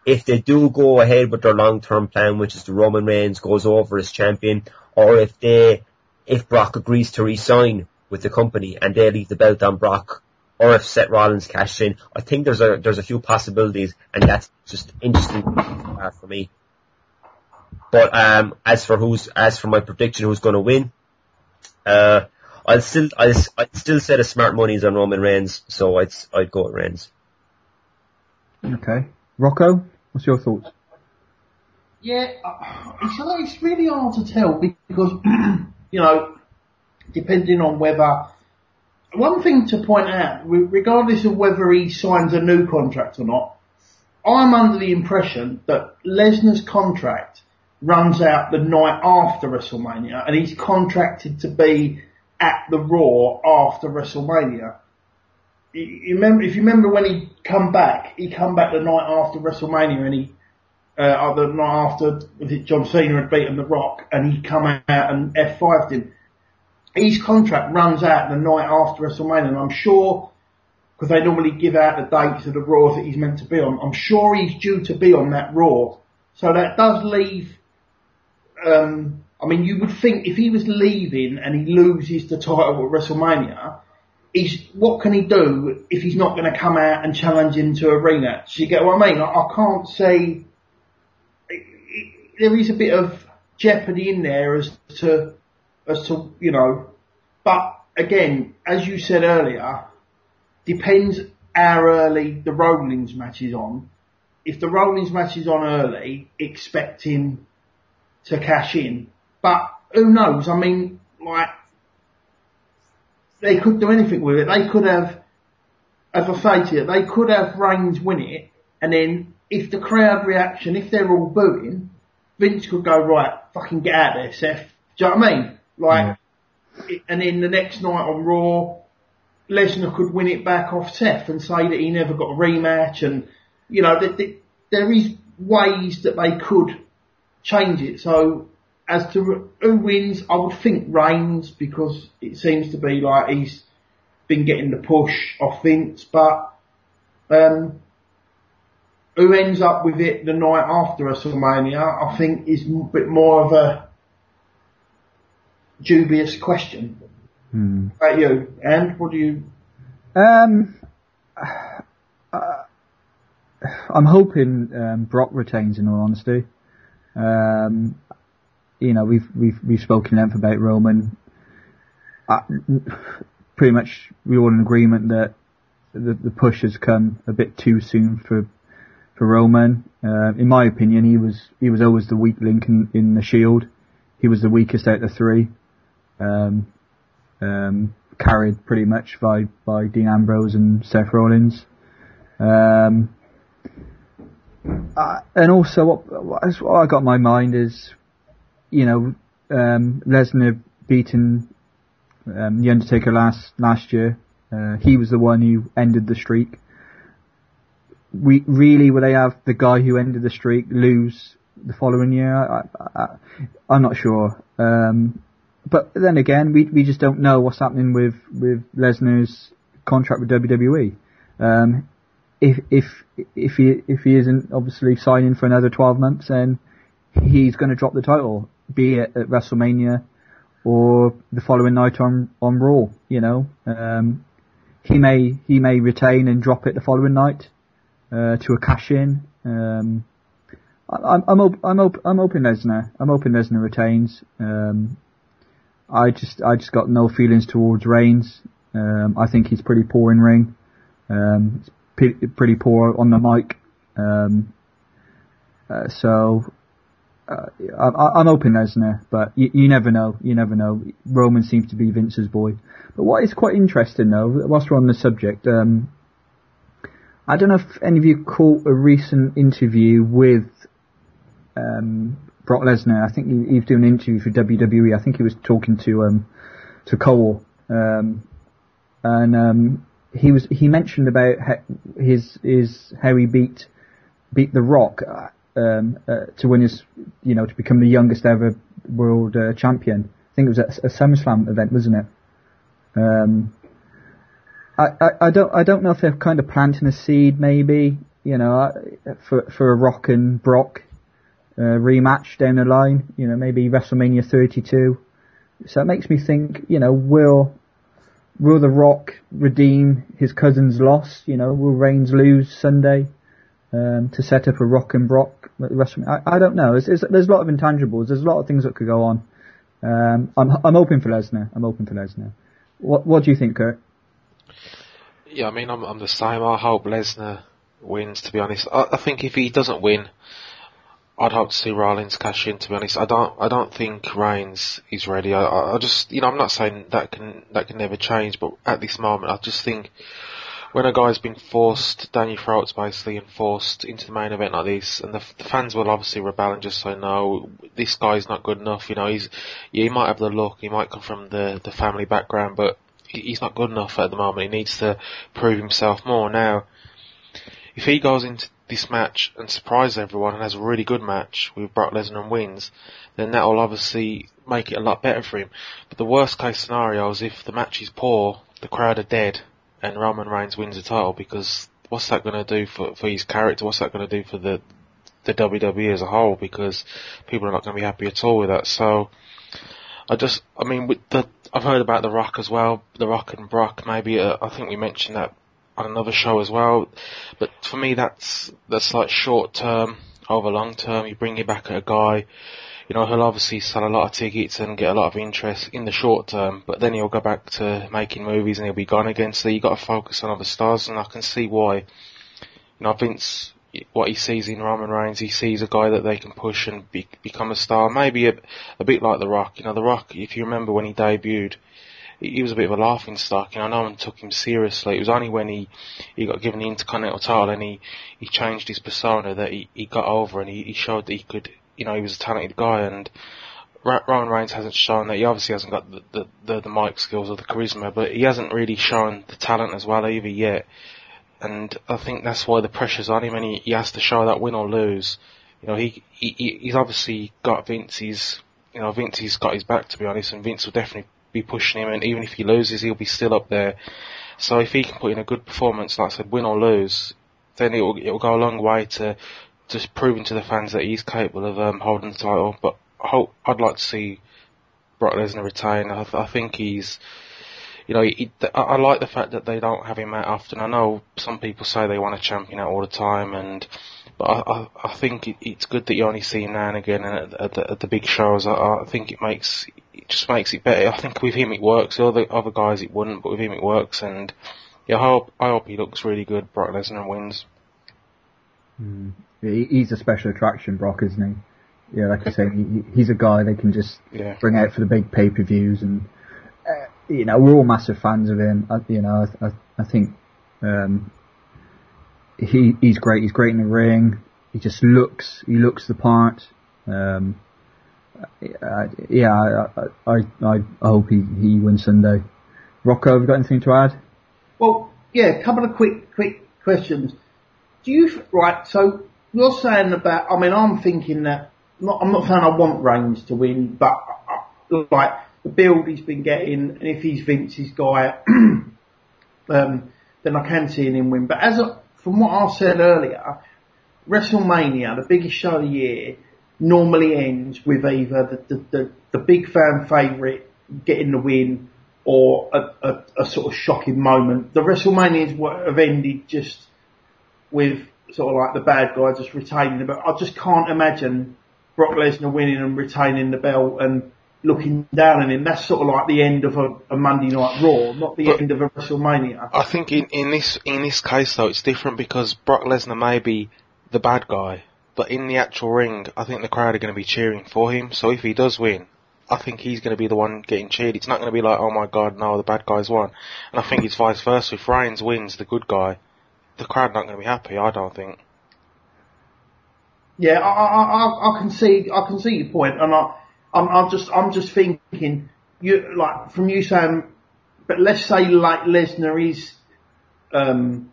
if they do go ahead with their long-term plan, which is the Roman Reigns goes over as champion, or if they, if Brock agrees to re-sign with the company and they leave the belt on Brock, or if Seth Rollins cashed in. I think there's a, there's a few possibilities, and that's just interesting uh, for me. But, um, as for who's, as for my prediction, who's going to win, uh, I'll still, I'll, I'll still say the smart money's on Roman Reigns, so I'd, I'd go with Reigns. Okay. Rocco, what's your thoughts? Yeah, it's, it's really hard to tell because, you know, depending on whether, one thing to point out, regardless of whether he signs a new contract or not, I'm under the impression that Lesnar's contract runs out the night after WrestleMania, and he's contracted to be at the Raw after WrestleMania. You remember, if you remember when he come back, he come back the night after WrestleMania, and he, uh, the night after was it John Cena had beaten The Rock, and he come out and F five'd him. His contract runs out the night after WrestleMania, and I'm sure, because they normally give out the dates of the Raws that he's meant to be on, I'm sure he's due to be on that Raw. So that does leave, um, I mean, you would think if he was leaving and he loses the title at WrestleMania, he's, what can he do if he's not going to come out and challenge him to a rematch? You get what I mean? I, I can't say, it, it, there is a bit of jeopardy in there as to, As to, you know, but again, as you said earlier, depends how early the Rollins match is on. If the Rollins match is on early, expect him to cash in. But who knows? I mean, like, they could do anything with it. They could have, as I say to you, they could have Reigns win it, and then if the crowd reaction, if they're all booing, Vince could go, right, fucking get out of there, Seth. Do you know what I mean? Like, yeah. And then the next night on Raw, Lesnar could win it back off Seth and say that he never got a rematch, and, you know, th- th- there is ways that they could change it. So, as to who wins, I would think Reigns, because it seems to be like he's been getting the push off Vince, but um, who ends up with it the night after WrestleMania, I think is a bit more of a dubious question. Hmm. How about you? And what do you? Um, uh, I'm hoping um, Brock retains. In all honesty, um, you know, we've we've we've spoken length about Roman. I, pretty much, we all in agreement that the, the push has come a bit too soon for for Roman. Uh, in my opinion, he was he was always the weak link in, in the Shield. He was the weakest out of the three. Um, um, carried pretty much by, by Dean Ambrose and Seth Rollins. Um, I, and also, what, what, what I got in my mind is, you know, um, Lesnar beating um, The Undertaker last last year. Uh, he was the one who ended the streak. We really, will they have the guy who ended the streak lose the following year? I, I, I'm not sure. Um, But then again, we we just don't know what's happening with, with Lesnar's contract with W W E. Um, if if if he if he isn't obviously signing for another twelve months, then he's going to drop the title, be it at WrestleMania or the following night on, on Raw. You know, um, he may he may retain and drop it the following night uh, to a cash in, Um, I'm I'm op- I'm op- I'm hoping Lesnar. I'm hoping Lesnar retains. Um, I just I just got no feelings towards Reigns. Um, I think he's pretty poor in ring. Um, he's p- pretty poor on the mic. Um, uh, so uh, I, I'm hoping Lesnar, but you, you never know. You never know. Roman seems to be Vince's boy. But what is quite interesting though, whilst we're on the subject, um, I don't know if any of you caught a recent interview with um, Brock Lesnar. I think he, he was doing an interview for W W E. I think he was talking to um, to Cole, um, and um, he was he mentioned about his his how he beat beat The Rock um, uh, to win his you know to become the youngest ever world uh, champion. I think it was at a SummerSlam event, wasn't it? Um, I, I, I don't I don't know if they're kind of planting a seed, maybe, you know, for for a Rock and Brock uh, rematch down the line, you know, maybe WrestleMania thirty-two. So it makes me think, you know, will will the Rock redeem his cousin's loss? You know, will Reigns lose Sunday um, to set up a Rock and Brock WrestleMania? I, I don't know. There's, there's, there's a lot of intangibles. There's a lot of things that could go on. Um, I'm I'm hoping for Lesnar. I'm hoping for Lesnar. What What do you think, Kurt? Yeah, I mean, I'm, I'm the same. I hope Lesnar wins, to be honest. I, I think if he doesn't win, I'd hope to see Rollins cash in, to be honest. I don't I don't think Reigns is ready. I, I just, you know, I'm not saying that can that can never change, but at this moment, I just think when a guy's been forced down your throats, basically, and forced into the main event like this, and the, the fans will obviously rebel and just say, no, this guy's not good enough. You know, he's yeah, he might have the look, he might come from the, the family background, but he's not good enough at the moment. He needs to prove himself more. Now, if he goes into this match and surprises everyone and has a really good match with Brock Lesnar and wins, then that will obviously make it a lot better for him. But the worst case scenario is if the match is poor, the crowd are dead, and Roman Reigns wins the title, because what's that going to do for, for his character? What's that going to do for the, the W W E as a whole? Because people are not going to be happy at all with that. So, I just, I mean, with the, I've heard about The Rock as well, The Rock and Brock, maybe, uh, I think we mentioned that on another show as well, but for me that's, that's like short term over long term. You bring it back at a guy, you know, he'll obviously sell a lot of tickets and get a lot of interest in the short term, but then he'll go back to making movies and he'll be gone again, so you've got to focus on other stars, and I can see why, you know, Vince, what he sees in Roman Reigns, he sees a guy that they can push and be, become a star. Maybe a, a bit like The Rock. You know, The Rock, if you remember when he debuted, he, he was a bit of a laughing stock. You know, no one took him seriously. It was only when he, he got given the Intercontinental title and he, he changed his persona that he, he got over, and he, he showed that he could, you know, he was a talented guy. And Roman Reigns hasn't shown that. He obviously hasn't got the, the, the, the mic skills or the charisma, but he hasn't really shown the talent as well either yet. And I think that's why the pressure's on him, and he, he has to show that win or lose. You know, he, he he's obviously got Vince's, you know, Vince's got his back, to be honest, and Vince will definitely be pushing him, and even if he loses, he'll be still up there. So if he can put in a good performance, like I said, win or lose, then it will, it will go a long way to just proving to the fans that he's capable of um, holding the title. But I hope, I'd like to see Brock Lesnar retain. I, I think he's... You know, he, I, I like the fact that they don't have him out often. I know some people say they want a champion out all the time, and but I, I, I think it, it's good that you only see him now and again at, at, the, at the big shows. I, I think it makes it just makes it better. I think with him it works. The other, other guys it wouldn't, but with him it works. And yeah, I hope I hope he looks really good. Brock Lesnar wins. Mm. He's a special attraction, Brock, isn't he? Yeah, like I say, he, he's a guy they can just yeah. bring out for the big pay-per-views and. Uh, You know, we're all massive fans of him. I, you know, I, I, I think um, he he's great. He's great in the ring. He just looks. He looks the part. Um, uh, yeah, I, I I I hope he he wins Sunday. Rocco, have you got anything to add? Well, yeah, a couple of quick quick questions. Do you right? So you're saying about? I mean, I'm thinking that. Not, I'm not saying I want Reigns to win, but like. The build he's been getting, and if he's Vince's guy, um, then I can see him win. But as a, from what I said earlier, WrestleMania, the biggest show of the year, normally ends with either the, the, the, the big fan favourite getting the win or a, a, a sort of shocking moment. The WrestleManias have ended just with sort of like the bad guy just retaining the belt. I just can't imagine Brock Lesnar winning and retaining the belt and looking down on him. That's sort of like the end of a, a Monday Night Raw, not the but end of a WrestleMania. I think in, in this in this case though, it's different because Brock Lesnar may be the bad guy, but in the actual ring, I think the crowd are going to be cheering for him. So if he does win, I think he's going to be the one getting cheered. It's not going to be like, oh my god, no, the bad guy's won. And I think it's vice versa. If Reigns wins, the good guy, the crowd not going to be happy, I don't think. Yeah, I, I, I can see, I can see your point, and I, I'm, I'm just, I'm just thinking, you like from you saying, but let's say like Lesnar is, um,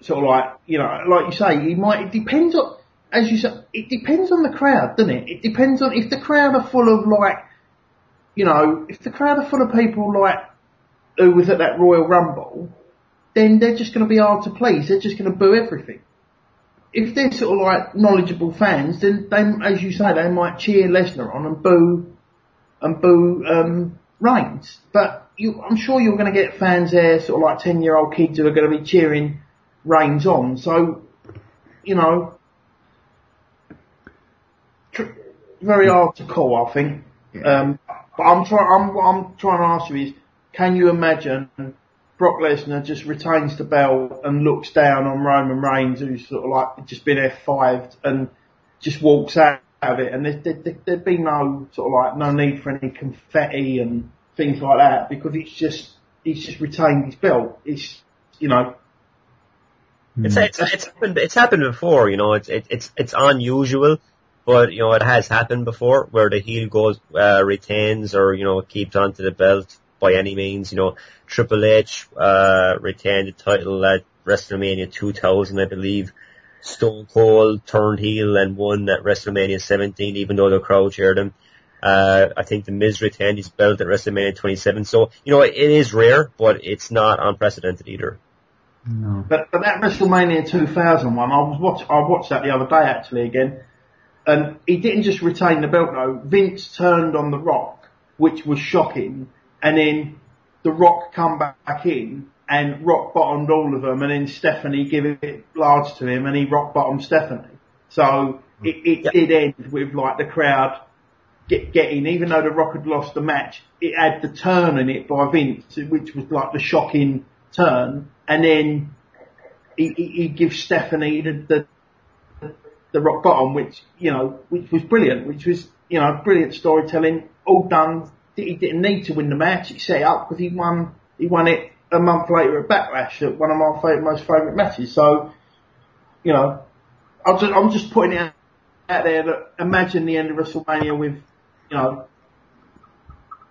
sort of like, you know, like you say, he might. It depends on, as you say, it depends on the crowd, doesn't it? It depends on if the crowd are full of like, you know, if the crowd are full of people like who was at that Royal Rumble, then they're just going to be hard to please. They're just going to boo everything. If they're sort of like knowledgeable fans, then they, as you say, they might cheer Lesnar on and boo, and boo, um, Reigns. But you, I'm sure you're going to get fans there, sort of like ten year old kids who are going to be cheering Reigns on. So, you know, tr- very hard to call, I think. Yeah. Um, but I'm trying, I'm, what I'm trying to ask you is, can you imagine Brock Lesnar just retains the belt and looks down on Roman Reigns, who's sort of like just been F five'd, and just walks out of it, and there'd, there'd, there'd be no sort of like no need for any confetti and things like that, because it's just he's just retained his belt. It's, you know, it's it's, it's happened it's happened before. You know, it's it, it's it's unusual, but you know it has happened before where the heel goes uh, retains or you know keeps onto the belt. By any means, you know, Triple H, uh, retained the title at WrestleMania two thousand, I believe. Stone Cold turned heel and won at WrestleMania seventeen, even though the crowd cheered him. Uh, I think The Miz retained his belt at WrestleMania twenty-seven. So, you know, it, it is rare, but it's not unprecedented either. No. But, but that WrestleMania two thousand one, I was watch, I watched that the other day actually again, and he didn't just retain the belt though. Vince turned on The Rock, which was shocking. And then The Rock come back in and rock bottomed all of them, and then Stephanie give it large to him and he rock bottomed Stephanie. So it, it yep. did end with like the crowd get, getting, even though The Rock had lost the match, it had the turn in it by Vince, which was like the shocking turn. And then he, he, he gives Stephanie the, the the rock bottom, which, you know, which was brilliant, which was, you know, brilliant storytelling, all done. He didn't need to win the match. He set it up because he won. He won it a month later at Backlash, at one of my favorite, most favourite matches. So, you know, I'm just, I'm just putting it out there that imagine the end of WrestleMania with, you know.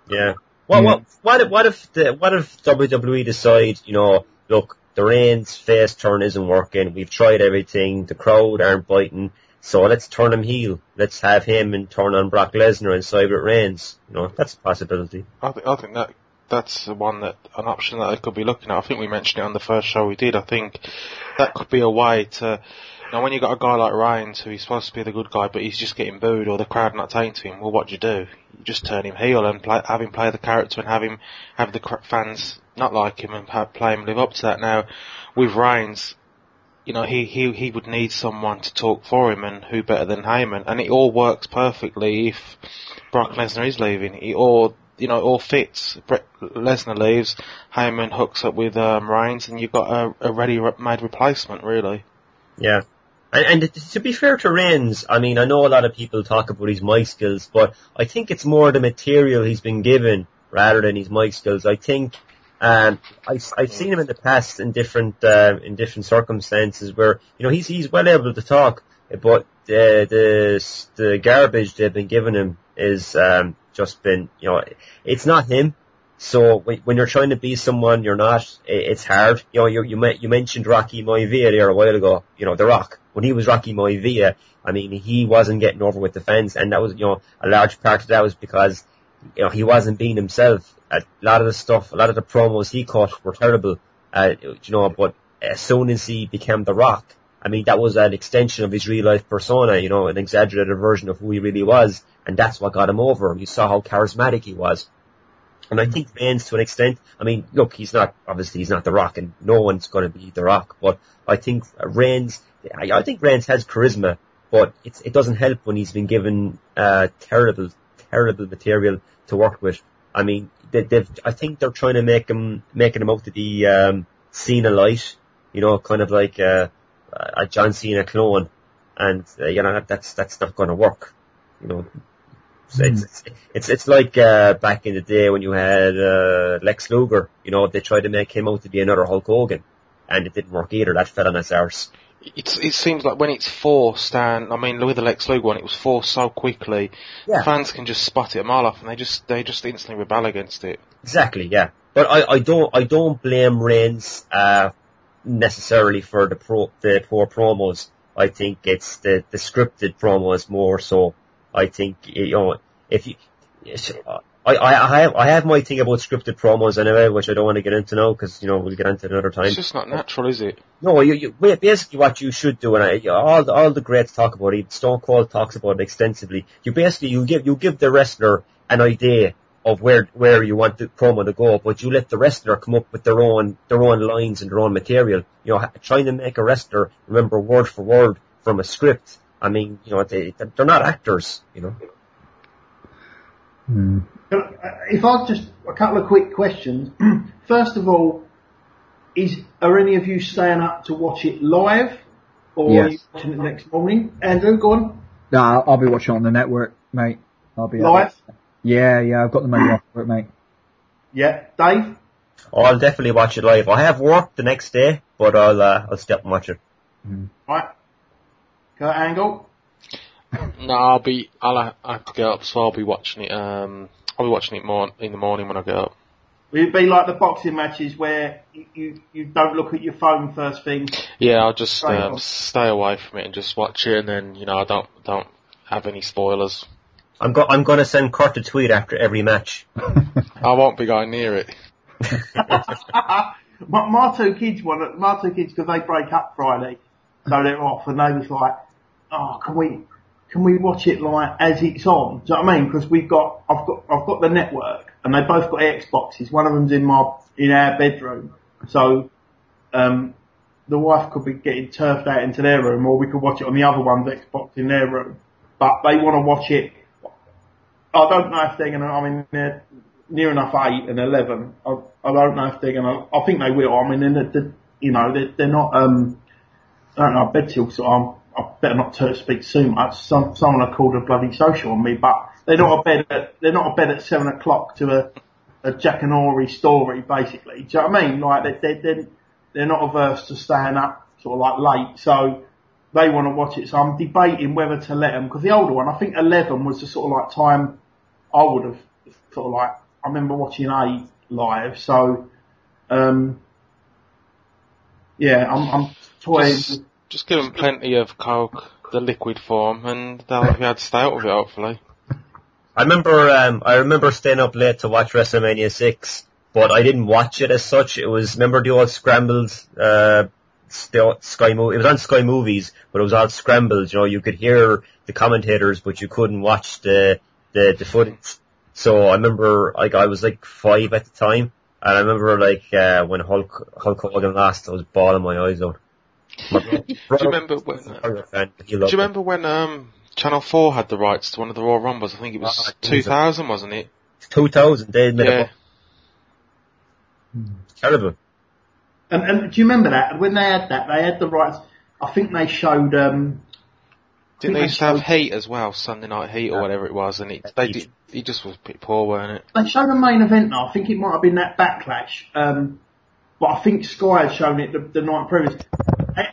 Yeah. Well, yeah. What, what if what if the, what if W W E decide, you know, look, the Reigns face turn isn't working. We've tried everything. The crowd aren't biting. So let's turn him heel. Let's have him and turn on Brock Lesnar and Cyber Reigns. You know, that's a possibility. I, th- I think that that's the one that an option that I could be looking at. I think we mentioned it on the first show we did. I think that could be a way to. Now, when you got a guy like Reigns who is supposed to be the good guy, but he's just getting booed or the crowd not taking to him, well, what do you do? You just turn him heel and play, have him play the character and have him have the fans not like him and have, play him live up to that. Now, with Reigns, you know, he, he, he would need someone to talk for him, and who better than Heyman? And it all works perfectly if Brock Lesnar is leaving. It all, you know, it all fits. Brett Lesnar leaves, Heyman hooks up with um, Reigns, and you've got a, a ready-made replacement, really. Yeah. And, and to be fair to Reigns, I mean, I know a lot of people talk about his mic skills, but I think it's more the material he's been given rather than his mic skills. I think... Um, I've, I've seen him in the past in different uh, in different circumstances where, you know, he's he's well able to talk, but the the, the garbage they've been giving him is um, just been, you know, it's not him. So when you're trying to be someone you're not, it's hard. You know, you you, you mentioned Rocky Maivia there a while ago. You know, The Rock, when he was Rocky Maivia, I mean, he wasn't getting over with the fans, and that was, you know, a large part of that was because, you know, he wasn't being himself. A lot of the stuff, a lot of the promos he cut were terrible, uh, you know, but as soon as he became The Rock, I mean, that was an extension of his real-life persona, you know, an exaggerated version of who he really was, and that's what got him over. You saw how charismatic he was. And I think Reigns, to an extent, I mean, look, he's not, obviously he's not The Rock, and no one's going to be The Rock, but I think Reigns, I, I think Reigns has charisma, but it's, it doesn't help when he's been given uh, terrible, terrible material to work with. I mean, they, they've, I think they're trying to make him, making him out to be um, Cena light, you know, kind of like a, a John Cena clone, and uh, you know that's that's not going to work, you know. So it's, it's it's it's like uh, back in the day when you had uh, Lex Luger. You know, they tried to make him out to be another Hulk Hogan, and it didn't work either. That fell on its arse. It it seems like when it's forced, and I mean with the Lex Luger one, it was forced so quickly. Yeah. Fans can just spot it a mile off, and they just they just instantly rebel against it. Exactly, yeah. But I, I don't I don't blame Reigns uh, necessarily for the pro the poor promos. I think it's the the scripted promos more so. I think, you know, if you, I, I, I have, I have my thing about scripted promos anyway, which I don't want to get into now, because, you know, we'll get into it another time. It's just not natural, is it? No, you, you, basically what you should do, and I, all the, all the greats talk about it, Stone Cold talks about it extensively, you basically, you give, you give the wrestler an idea of where, where you want the promo to go, but you let the wrestler come up with their own, their own lines and their own material. You know, trying to make a wrestler remember word for word from a script. I mean, you know, they, they're not actors, you know. Hmm. If I just, a couple of quick questions. First of all, is are any of you staying up to watch it live? Or yes. Are you watching it next morning? Andrew, go on. No, I'll, I'll be watching it on the network, mate. I'll be live? Up. Yeah, yeah, I've got the money off for it, mate. Yeah, Dave? Oh, I'll definitely watch it live. I have work the next day, but I'll, uh, I'll stay up and watch it. Hmm. All right. Uh, angle? No, I'll be. I'll have to get up, so I'll be watching it. Um, I'll be watching it more in the morning when I get up. Will it be like the boxing matches where you, you, you don't look at your phone first thing? Yeah, I'll just um, stay away from it and just watch it, and then you know I don't don't have any spoilers. I'm go- I'm going to send Kurt a tweet after every match. I won't be going near it. my, my two kids want my two kids because they break up Friday, so they're off, and they was like. Oh, can we, can we watch it like as it's on? Do you know what I mean? Because we've got, I've got, I've got the network, and they both got Xboxes. One of them's in my, in our bedroom, so um, the wife could be getting turfed out into their room, or we could watch it on the other one's Xbox in their room. But they want to watch it. I don't know if they're gonna. I mean, they're near enough eight and eleven. I, I don't know if they're gonna. I think they will. I mean, they're, they're, you know, they're, they're not. Um, I don't know. Bed till sort of. I better not to speak too much. Some, someone have called a bloody social on me, but they're not a bed at, they're not a bed at seven o'clock to a, a Jack and Ori story, basically. Do you know what I mean? Like, they're, they're, they're not averse to staying up sort of like late, so they want to watch it. So I'm debating whether to let them, because the older one, I think eleven was the sort of like time I would have sort of like, I remember watching eight live, so, um, yeah, I'm, I'm toying with. Just give them plenty of coke, the liquid form, and they'll be able to stay out of it, hopefully. I remember, um, I remember staying up late to watch WrestleMania six, but I didn't watch it as such. It was, remember the old scrambled, uh, Sky Mo- it was on Sky Movies, but it was all scrambled, you know, you could hear the commentators, but you couldn't watch the, the, the footage. So I remember, like, I was like five at the time, and I remember, like, uh, when Hulk, Hulk Hogan lost, I was bawling my eyes out. Do you remember when? Uh, do you remember when um, Channel Four had the rights to one of the Royal Rumbles? I think it was two thousand, wasn't it? Two thousand, they made yeah. It's terrible. And, and do you remember that when they had that? They had the rights. I think they showed. Um, Didn't they used to have Heat as well, Sunday Night Heat or yeah. whatever it was? And it they did, it just was pretty poor, weren't it? They showed a main event now. I think it might have been that Backlash, um, but I think Sky had shown it the, the night previous.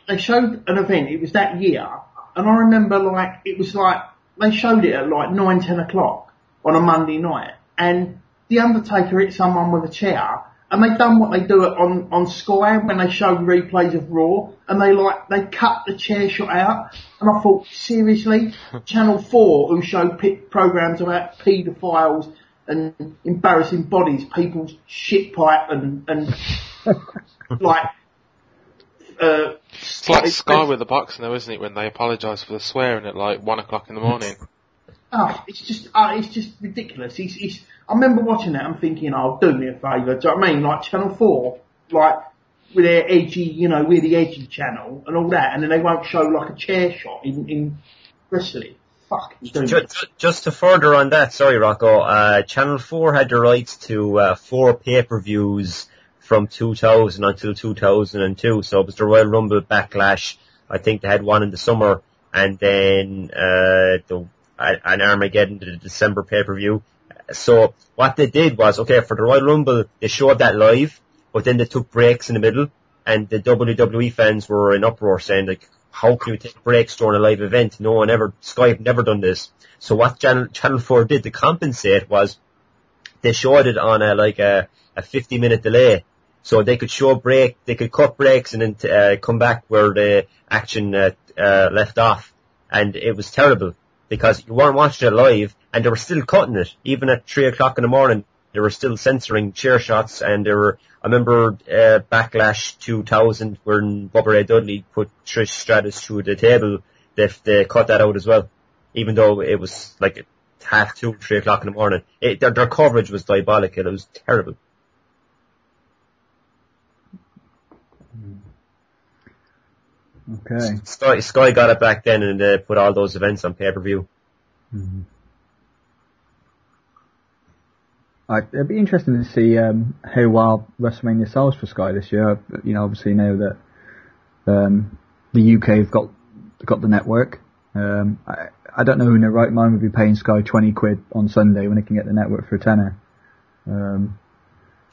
They showed an event, it was that year, and I remember like, it was like, they showed it at like nine, ten o'clock on a Monday night, and The Undertaker hit someone with a chair, and they done what they do on, on Sky when they show replays of Raw, and they like, they cut the chair shot out, and I thought, seriously? Channel four, who showed p- programs about paedophiles and embarrassing bodies, people's shit pipe and, and like, Uh, it's like Sky with the box now, isn't it, when they apologise for the swearing at like one o'clock in the morning. Oh, it's just, uh, it's just ridiculous. It's, it's, I remember watching that and thinking, oh, do me a favour. Do you know what I mean? Like Channel four, like, with their edgy, you know, we're the edgy channel and all that, and then they won't show, like, a chair shot in, in wrestling. Fuck. Just, just to further on that, sorry, Rocco, uh, Channel four had the rights to, uh, four pay-per-views from two thousand until two thousand two, so it was the Royal Rumble, Backlash, I think they had one in the summer, and then, uh, the, and Armageddon, the December pay-per-view. So what they did was, okay, for the Royal Rumble, they showed that live, but then they took breaks in the middle, and the W W E fans were in uproar saying, like, how can you take breaks during a live event? No one ever, Sky have never done this. So what Channel four did to compensate was they showed it on a, like a, a fifty minute delay. So they could show break, they could cut breaks and then t- uh, come back where the action uh, uh, left off. And it was terrible, because you weren't watching it live, and they were still cutting it. Even at three o'clock in the morning, they were still censoring chair shots, and there were, I remember, uh, Backlash two thousand, when Bubba Ray Dudley put Trish Stratus through the table, they, they cut that out as well. Even though it was like half two, three o'clock in the morning. It, their, their coverage was diabolical, it was terrible. Okay. Sky, Sky got it back then, and uh, put all those events on pay-per-view. Mm-hmm. Right, it'd be interesting to see um, how wild WrestleMania sells for Sky this year. You know, obviously now that um, the U K have got got the network. Um, I, I don't know who in their right mind would be paying Sky twenty quid on Sunday when they can get the network for a tenner. Um,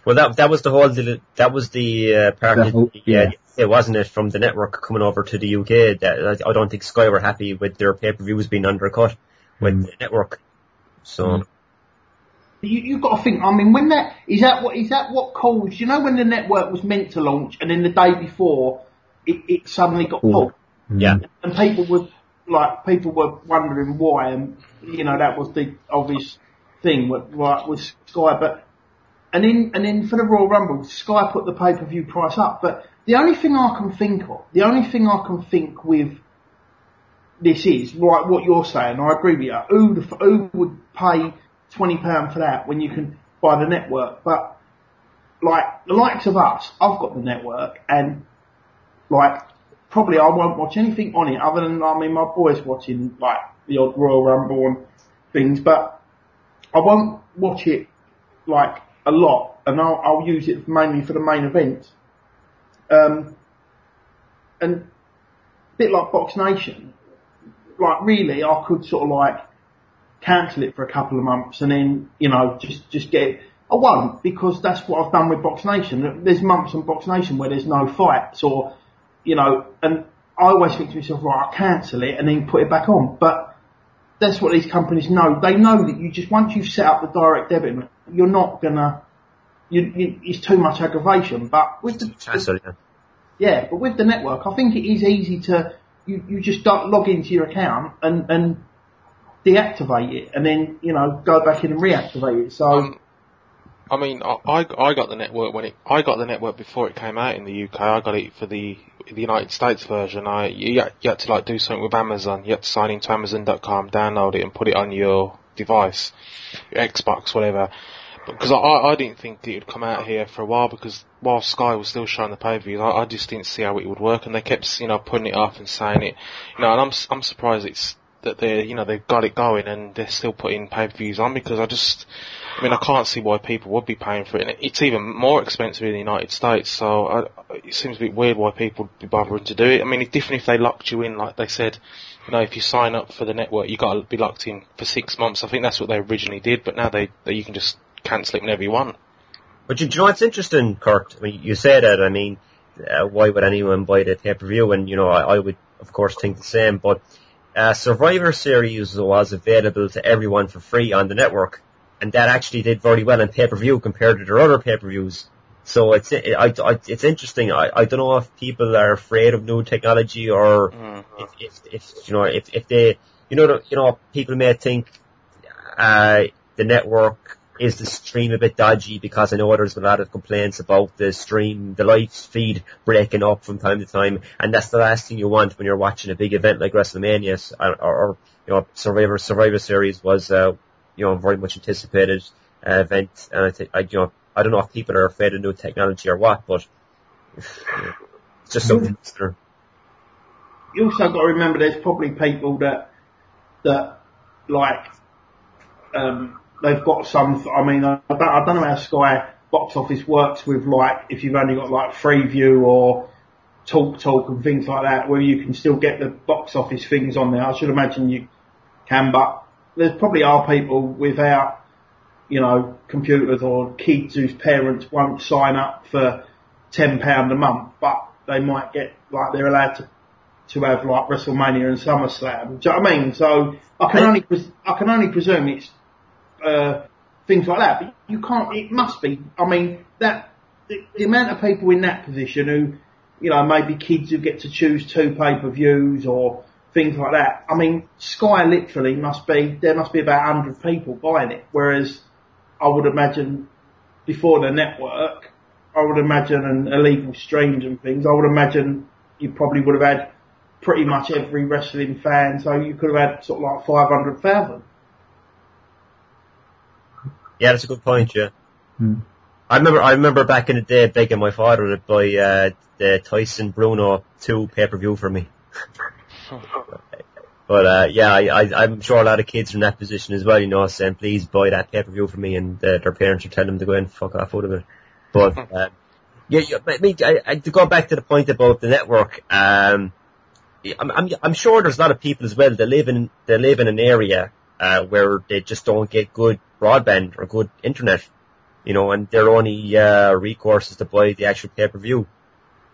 well, that that was the whole that was the uh, part the whole, of the, yeah. yeah. It wasn't it from the network coming over to the U K that I don't think Sky were happy with their pay-per-views being undercut with mm. the network. So mm. you, you've got to think. I mean, when that is that what is that what caused? You know, when the network was meant to launch, and then the day before, it, it suddenly got pulled. Mm. Yeah, and people were like, people were wondering why, and you know that was the obvious thing with, right, with Sky. But and then and then for the Royal Rumble, Sky put the pay-per-view price up, but. The only thing I can think of, the only thing I can think with this is, right, what you're saying, I agree with you, who, who would pay twenty pounds for that when you can buy the network? But, like, the likes of us, I've got the network, and, like, probably I won't watch anything on it other than, I mean, my boy's watching, like, the odd Royal Rumble and things, but I won't watch it, like, a lot, and I'll, I'll use it mainly for the main events. Um, and a bit like Box Nation, like really I could sort of like cancel it for a couple of months and then, you know, just, just get it. I won't, because that's what I've done with Box Nation. There's months on Box Nation where there's no fights or, you know, and I always think to myself, right, I'll cancel it and then put it back on. But that's what these companies know. They know that you just, once you've set up the direct debit, you're not gonna You, you, it's too much aggravation, but with the, Chancel, yeah. yeah, but with the network, I think it is easy to you, you just don't log into your account and, and deactivate it, and then you know go back in and reactivate it. So, um, I mean, I, I got the network when it I got the network before it came out in the U K. I got it for the the United States version. I you, you had to like do something with Amazon. You had to sign into Amazon dot com, download it, and put it on your device, your Xbox, whatever. Because I, I didn't think it would come out here for a while, because while Sky was still showing the pay-per-views, I, I just didn't see how it would work, and they kept, you know, putting it off and saying it, you know, and I'm I'm surprised it's that they, you know, they've got it going and they're still putting pay-per-views on, because I just, I mean, I can't see why people would be paying for it, and it's even more expensive in the United States, so I, it seems a bit weird why people would be bothering to do it. I mean, it's different if they locked you in, like they said, you know, if you sign up for the network, you got to be locked in for six months. I think that's what they originally did, but now they, they you can just cancel it whenever you want. But you, you know, it's interesting, Kurt. I mean, you say that. I mean, uh, why would anyone buy the pay-per-view? And you know, I, I would, of course, think the same. But uh, Survivor Series was available to everyone for free on the network, and that actually did very well in pay-per-view compared to their other pay-per-views. So it's it, I, I, it's interesting. I, I don't know if people are afraid of new technology, or mm-hmm. if, if if you know if if they you know you know people may think uh, the network Is the stream a bit dodgy? Because I know there's been a lot of complaints about the stream, the live feed breaking up from time to time, and that's the last thing you want when you're watching a big event like WrestleMania or, or you know, Survivor Survivor Series was uh, you know very much anticipated uh, event, and I think I you know I don't know if people are afraid of new technology or what, but it's just something. You also got to remember, there's probably people that that like. Um, They've got some, I mean, I don't, I don't know how Sky Box Office works with, like, if you've only got, like, Freeview or Talk Talk and things like that, where you can still get the box office things on there. I should imagine you can, but there probably are people without, you know, computers or kids whose parents won't sign up for ten pounds a month, but they might get, like, they're allowed to to have, like, WrestleMania and SummerSlam. Do you know what I mean? So I can only, pres- I can only presume it's Uh, things like that, but you can't, it must be, I mean, that, the, the amount of people in that position who, you know, maybe kids who get to choose two pay-per-views or things like that, I mean, Sky literally must be, there must be about one hundred people buying it, whereas I would imagine before the network, I would imagine an illegal streams and things, I would imagine you probably would have had pretty much every wrestling fan, so you could have had sort of like five hundred thousand. Yeah, that's a good point, yeah. Hmm. I remember I remember back in the day begging my father to buy uh, the Tyson Bruno two pay-per-view for me. But uh, yeah, I, I, I'm sure a lot of kids are in that position as well, you know, saying please buy that pay-per-view for me, and uh, their parents are telling them to go and fuck off out of it. But uh, yeah, yeah I mean, I, I, to go back to the point about the network, um, I'm, I'm, I'm sure there's a lot of people as well that live in, they live in an area Uh, where they just don't get good broadband or good internet, you know, and their only uh, recourse is to buy the actual pay-per-view.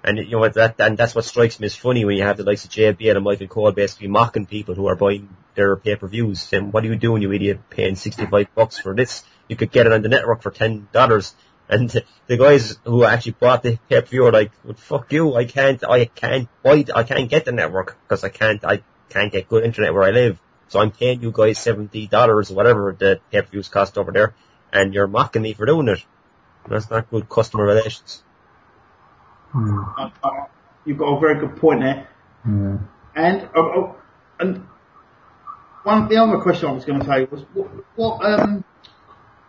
And, you know, that, and that's what strikes me as funny when you have the likes of J B L and Michael Cole basically mocking people who are buying their pay-per-views. Saying, what are you doing, you idiot, paying sixty-five bucks for this? You could get it on the network for ten dollars. And the guys who actually bought the pay-per-view are like, well, fuck you, I can't, I can't buy, I can't get the network because I can't, I can't get good internet where I live. So I'm paying you guys seventy dollars or whatever the pay-per-views cost over there, and you're mocking me for doing it. That's not good customer relations. Hmm. You've got a very good point there. Hmm. And uh, and one the other question I was going to say was, what, what, um,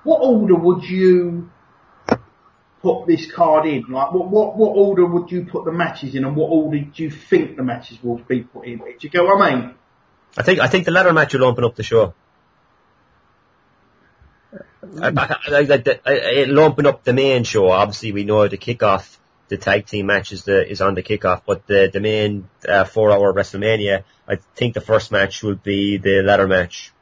what order would you put this card in? Like, what, what, what order would you put the matches in, and what order do you think the matches will be put in? Do you get what I mean? I think I think the ladder match will open up the show. I, I, I, I, it'll open up the main show. Obviously, we know the kickoff, the tag team match is, the, is on the kickoff, but the the main uh, four hour WrestleMania, I think the first match will be the ladder match.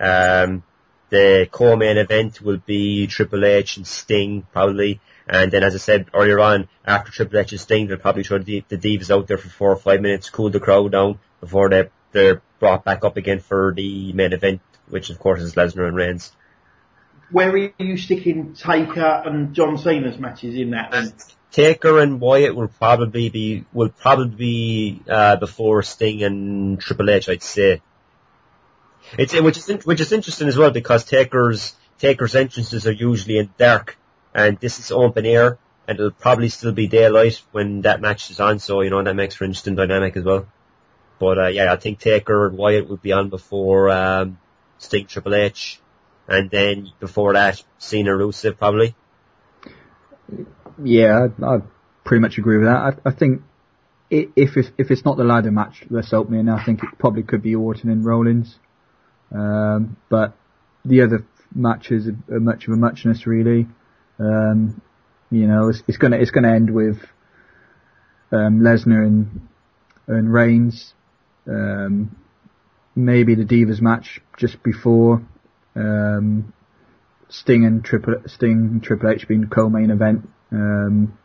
Um, the co-main event will be Triple H and Sting probably, and then as I said earlier on, after Triple H and Sting, they'll probably throw the, the divas out there for four or five minutes, cool the crowd down before they. They're brought back up again for the main event, which of course is Lesnar and Reigns. Where are you sticking Taker and John Cena's matches in that? And Taker and Wyatt will probably be will probably be uh, before Sting and Triple H, I'd say. It's which is which is interesting as well, because Taker's Taker's entrances are usually in dark, and this is open air, and it'll probably still be daylight when that match is on. So you know that makes for interesting dynamic as well. But uh, yeah, I think Taker and Wyatt would be on before um, Sting, Triple H, and then before that, Cena, Rusev probably. Yeah, I pretty much agree with that. I, I think if, if if it's not the ladder match that's opening, I think it probably could be Orton and Rollins. Um, but the other matches are much of a muchness, really. Um, you know, it's, it's gonna it's gonna end with um, Lesnar and. and Reigns, um, maybe the Divas match just before, um, Sting and Triple, Sting and Triple H being co-main event. Um,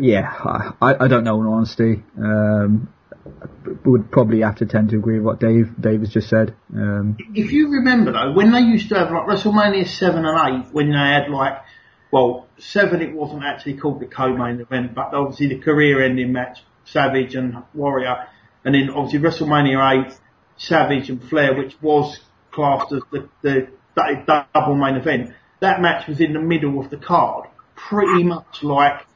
yeah, I, I don't know in honesty. Um, would probably have to tend to agree with what Dave, Dave has just said. Um, if you remember though, when they used to have like WrestleMania seven and eight, when they had like, well, seven, it wasn't actually called the co-main event, but obviously the career-ending match, Savage and Warrior, and then obviously WrestleMania eight, Savage and Flair, which was classed as the, the double main event. That match was in the middle of the card, pretty much like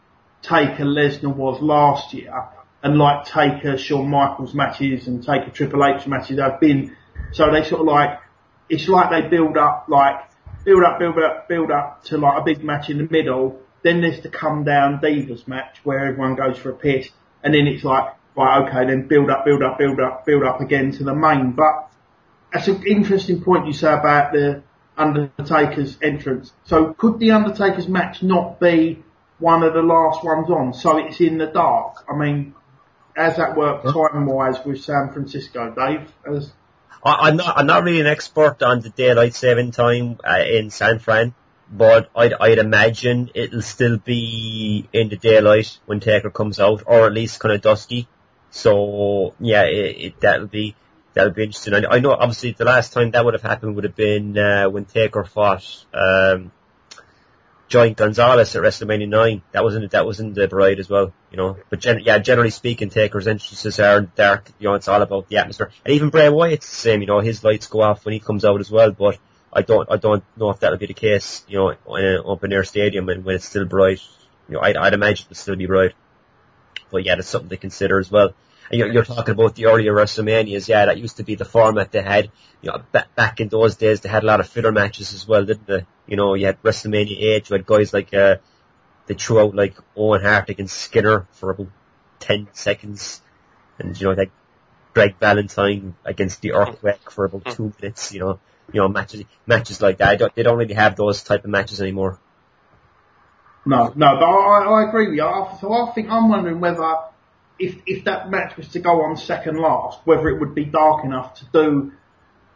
Taker Lesnar was last year, and like Taker Shawn Michaels matches and Taker Triple H matches have been. So they sort of like, it's like they build up, like build up, build up, build up to like a big match in the middle. Then there's the come down Divas match where everyone goes for a piss, and then it's like, right, okay, then build up, build up, build up, build up again to the main. But that's an interesting point you say about the Undertaker's entrance. So could the Undertaker's match not be one of the last ones on, so it's in the dark? I mean, how's that work time-wise with San Francisco, Dave? As I, I'm not, I'm not really an expert on the daylight saving time uh, in San Fran, but I'd, I'd imagine it'll still be in the daylight when Taker comes out, or at least kind of dusky. So yeah, it, it, that'll be that'll be interesting. I, I know obviously the last time that would have happened would have been uh, when Taker fought um, Giant Gonzalez at WrestleMania nine. That was in that was in the parade as well, you know. But gen- yeah, generally speaking, Taker's entrances are dark. You know, it's all about the atmosphere. And even Bray Wyatt's the same. You know, his lights go off when he comes out as well. But I don't I don't know if that'll be the case, you know, in an open air stadium and when it's still bright. You know, I'd, I'd imagine it'll still be bright. But yeah, that's something to consider as well. And you're, you're talking about the earlier WrestleManias. Yeah, that used to be the format they had. You know, b- back in those days, they had a lot of filler matches as well, didn't they? You know, you had WrestleMania eight, you had guys like, uh, they threw out like Owen Hart against Skinner for about ten seconds. And, you know, like Greg Valentine against the Earthquake for about two minutes, you know. You know, matches, matches like that. I don't, they don't really have those type of matches anymore. No, no, but I, I agree with you. I, so I think I'm wondering whether, if if that match was to go on second last, whether it would be dark enough to do,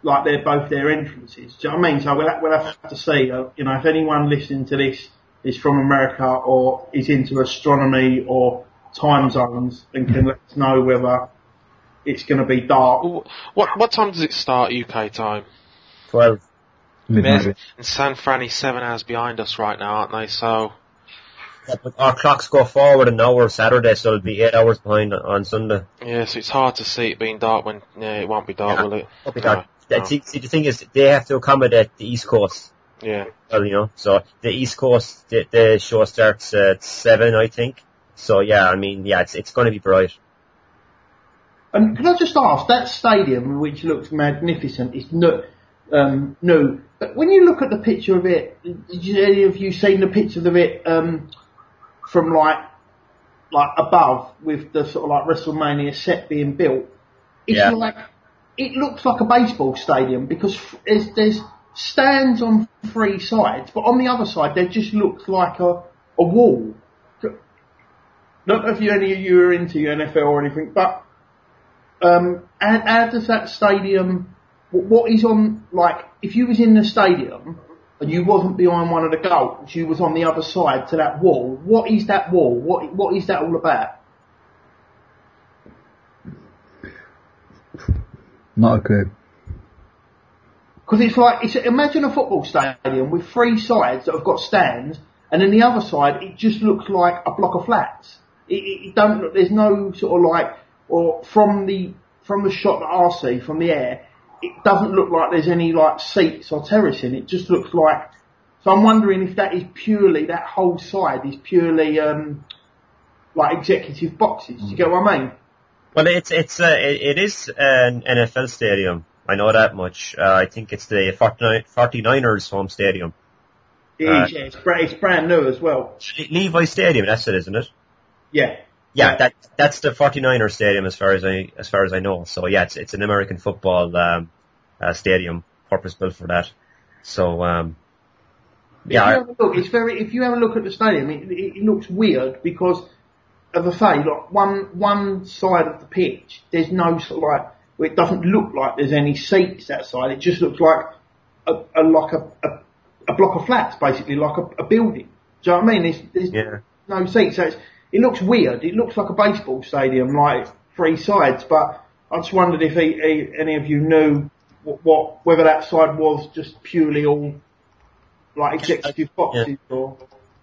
like, they're both their entrances. Do you know what I mean? So we'll, we'll have to see, uh, you know, if anyone listening to this is from America or is into astronomy or time zones, and can let us know whether it's going to be dark. What what time does it start U K time? twelve. And San Fran is seven hours behind us right now, aren't they? So... Yeah, but our clocks go forward an hour Saturday, so it'll be eight hours behind on Sunday. Yeah, so it's hard to see it being dark when... Yeah, it won't be dark, yeah, will it? It won't be dark. No, no. See, see, the thing is, they have to accommodate the East Coast. Yeah. Well, you know, so the East Coast, the, the show starts at seven, I think. So, yeah, I mean, yeah, it's it's going to be bright. And can I just ask, that stadium, which looks magnificent, is no... Um, no, but when you look at the picture of it, did you, any of you seen the pictures of it um, from like like above with the sort of like WrestleMania set being built? It's yeah. like it looks like a baseball stadium because f- there's, there's stands on three sides, but on the other side there just looks like a a wall. Not if you, any of you are into N F L or anything, but um, how, how does that stadium? What is on, like, if you was in the stadium and you wasn't behind one of the goals, you was on the other side to that wall, what is that wall? What What is that all about? Not a clue. Because it's like, it's, imagine a football stadium with three sides that have got stands, and then the other side, it just looks like a block of flats. It, it, it don't look, there's no sort of like, or from the from the shot that I see, from the air, it doesn't look like there's any like seats or terracing. It just looks like. So I'm wondering if that is purely that whole side is purely um like executive boxes. Do you get what I mean? Well, it's it's uh, it, it is an N F L stadium. I know that much. Uh, I think it's the forty-niners home stadium. It is, uh, yeah, it's, it's brand new as well. Levi Stadium, that's it, isn't it? Yeah. Yeah, that that's the forty-niners stadium as far as I as far as I know. So yeah, it's it's an American football um, uh, stadium, purpose built for that. So um, yeah, if you, look, it's very, if you have a look at the stadium, it, it looks weird because, as I say, like one one side of the pitch, there's no sort of like, it doesn't look like there's any seats that side. It just looks like a, a like a, a a block of flats, basically like a, a building. Do you know what I mean? There's, there's yeah. no seats. So it's, it looks weird. It looks like a baseball stadium, like three sides. But I just wondered if he, he, any of you knew what, what whether that side was just purely all like executive boxes yeah. or.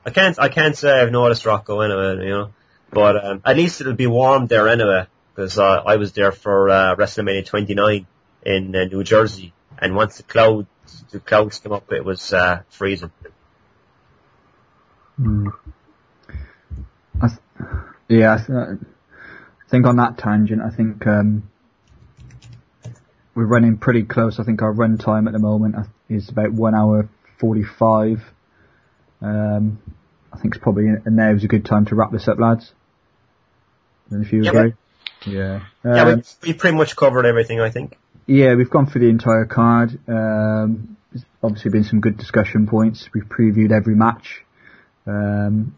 I can't. I can't say I've noticed Rocco anyway. You know, but um, at least it'll be warm there anyway. Because uh, I was there for uh, WrestleMania twenty-nine in uh, New Jersey, and once the cloud the coldest come up, it was uh, freezing. Mm. I th- yeah, I, th- I think on that tangent, I think um, we're running pretty close. I think our run time at the moment is about one hour forty-five. Um, I think it's probably now is a good time to wrap this up, lads. And if you yeah, agree. Yeah. Um, yeah, we, we pretty much covered everything, I think. Yeah, we've gone through the entire card. Um, there's obviously been some good discussion points. We've previewed every match. Um,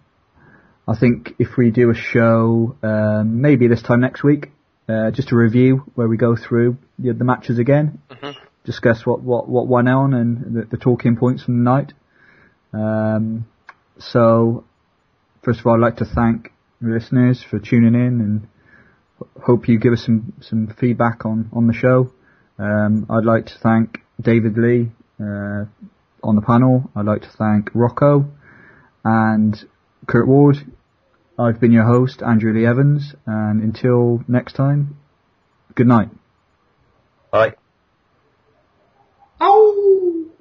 I think if we do a show, um, maybe this time next week, uh, just a review where we go through the, the matches again, mm-hmm. discuss what, what, what went on and the, the talking points from the night. Um, so, first of all, I'd like to thank the listeners for tuning in and hope you give us some, some feedback on, on the show. Um, I'd like to thank David Lee uh, on the panel. I'd like to thank Rocco and Kurt Ward. I've been your host, Andrew Lee Evans, and until next time, good night. Bye. Oh.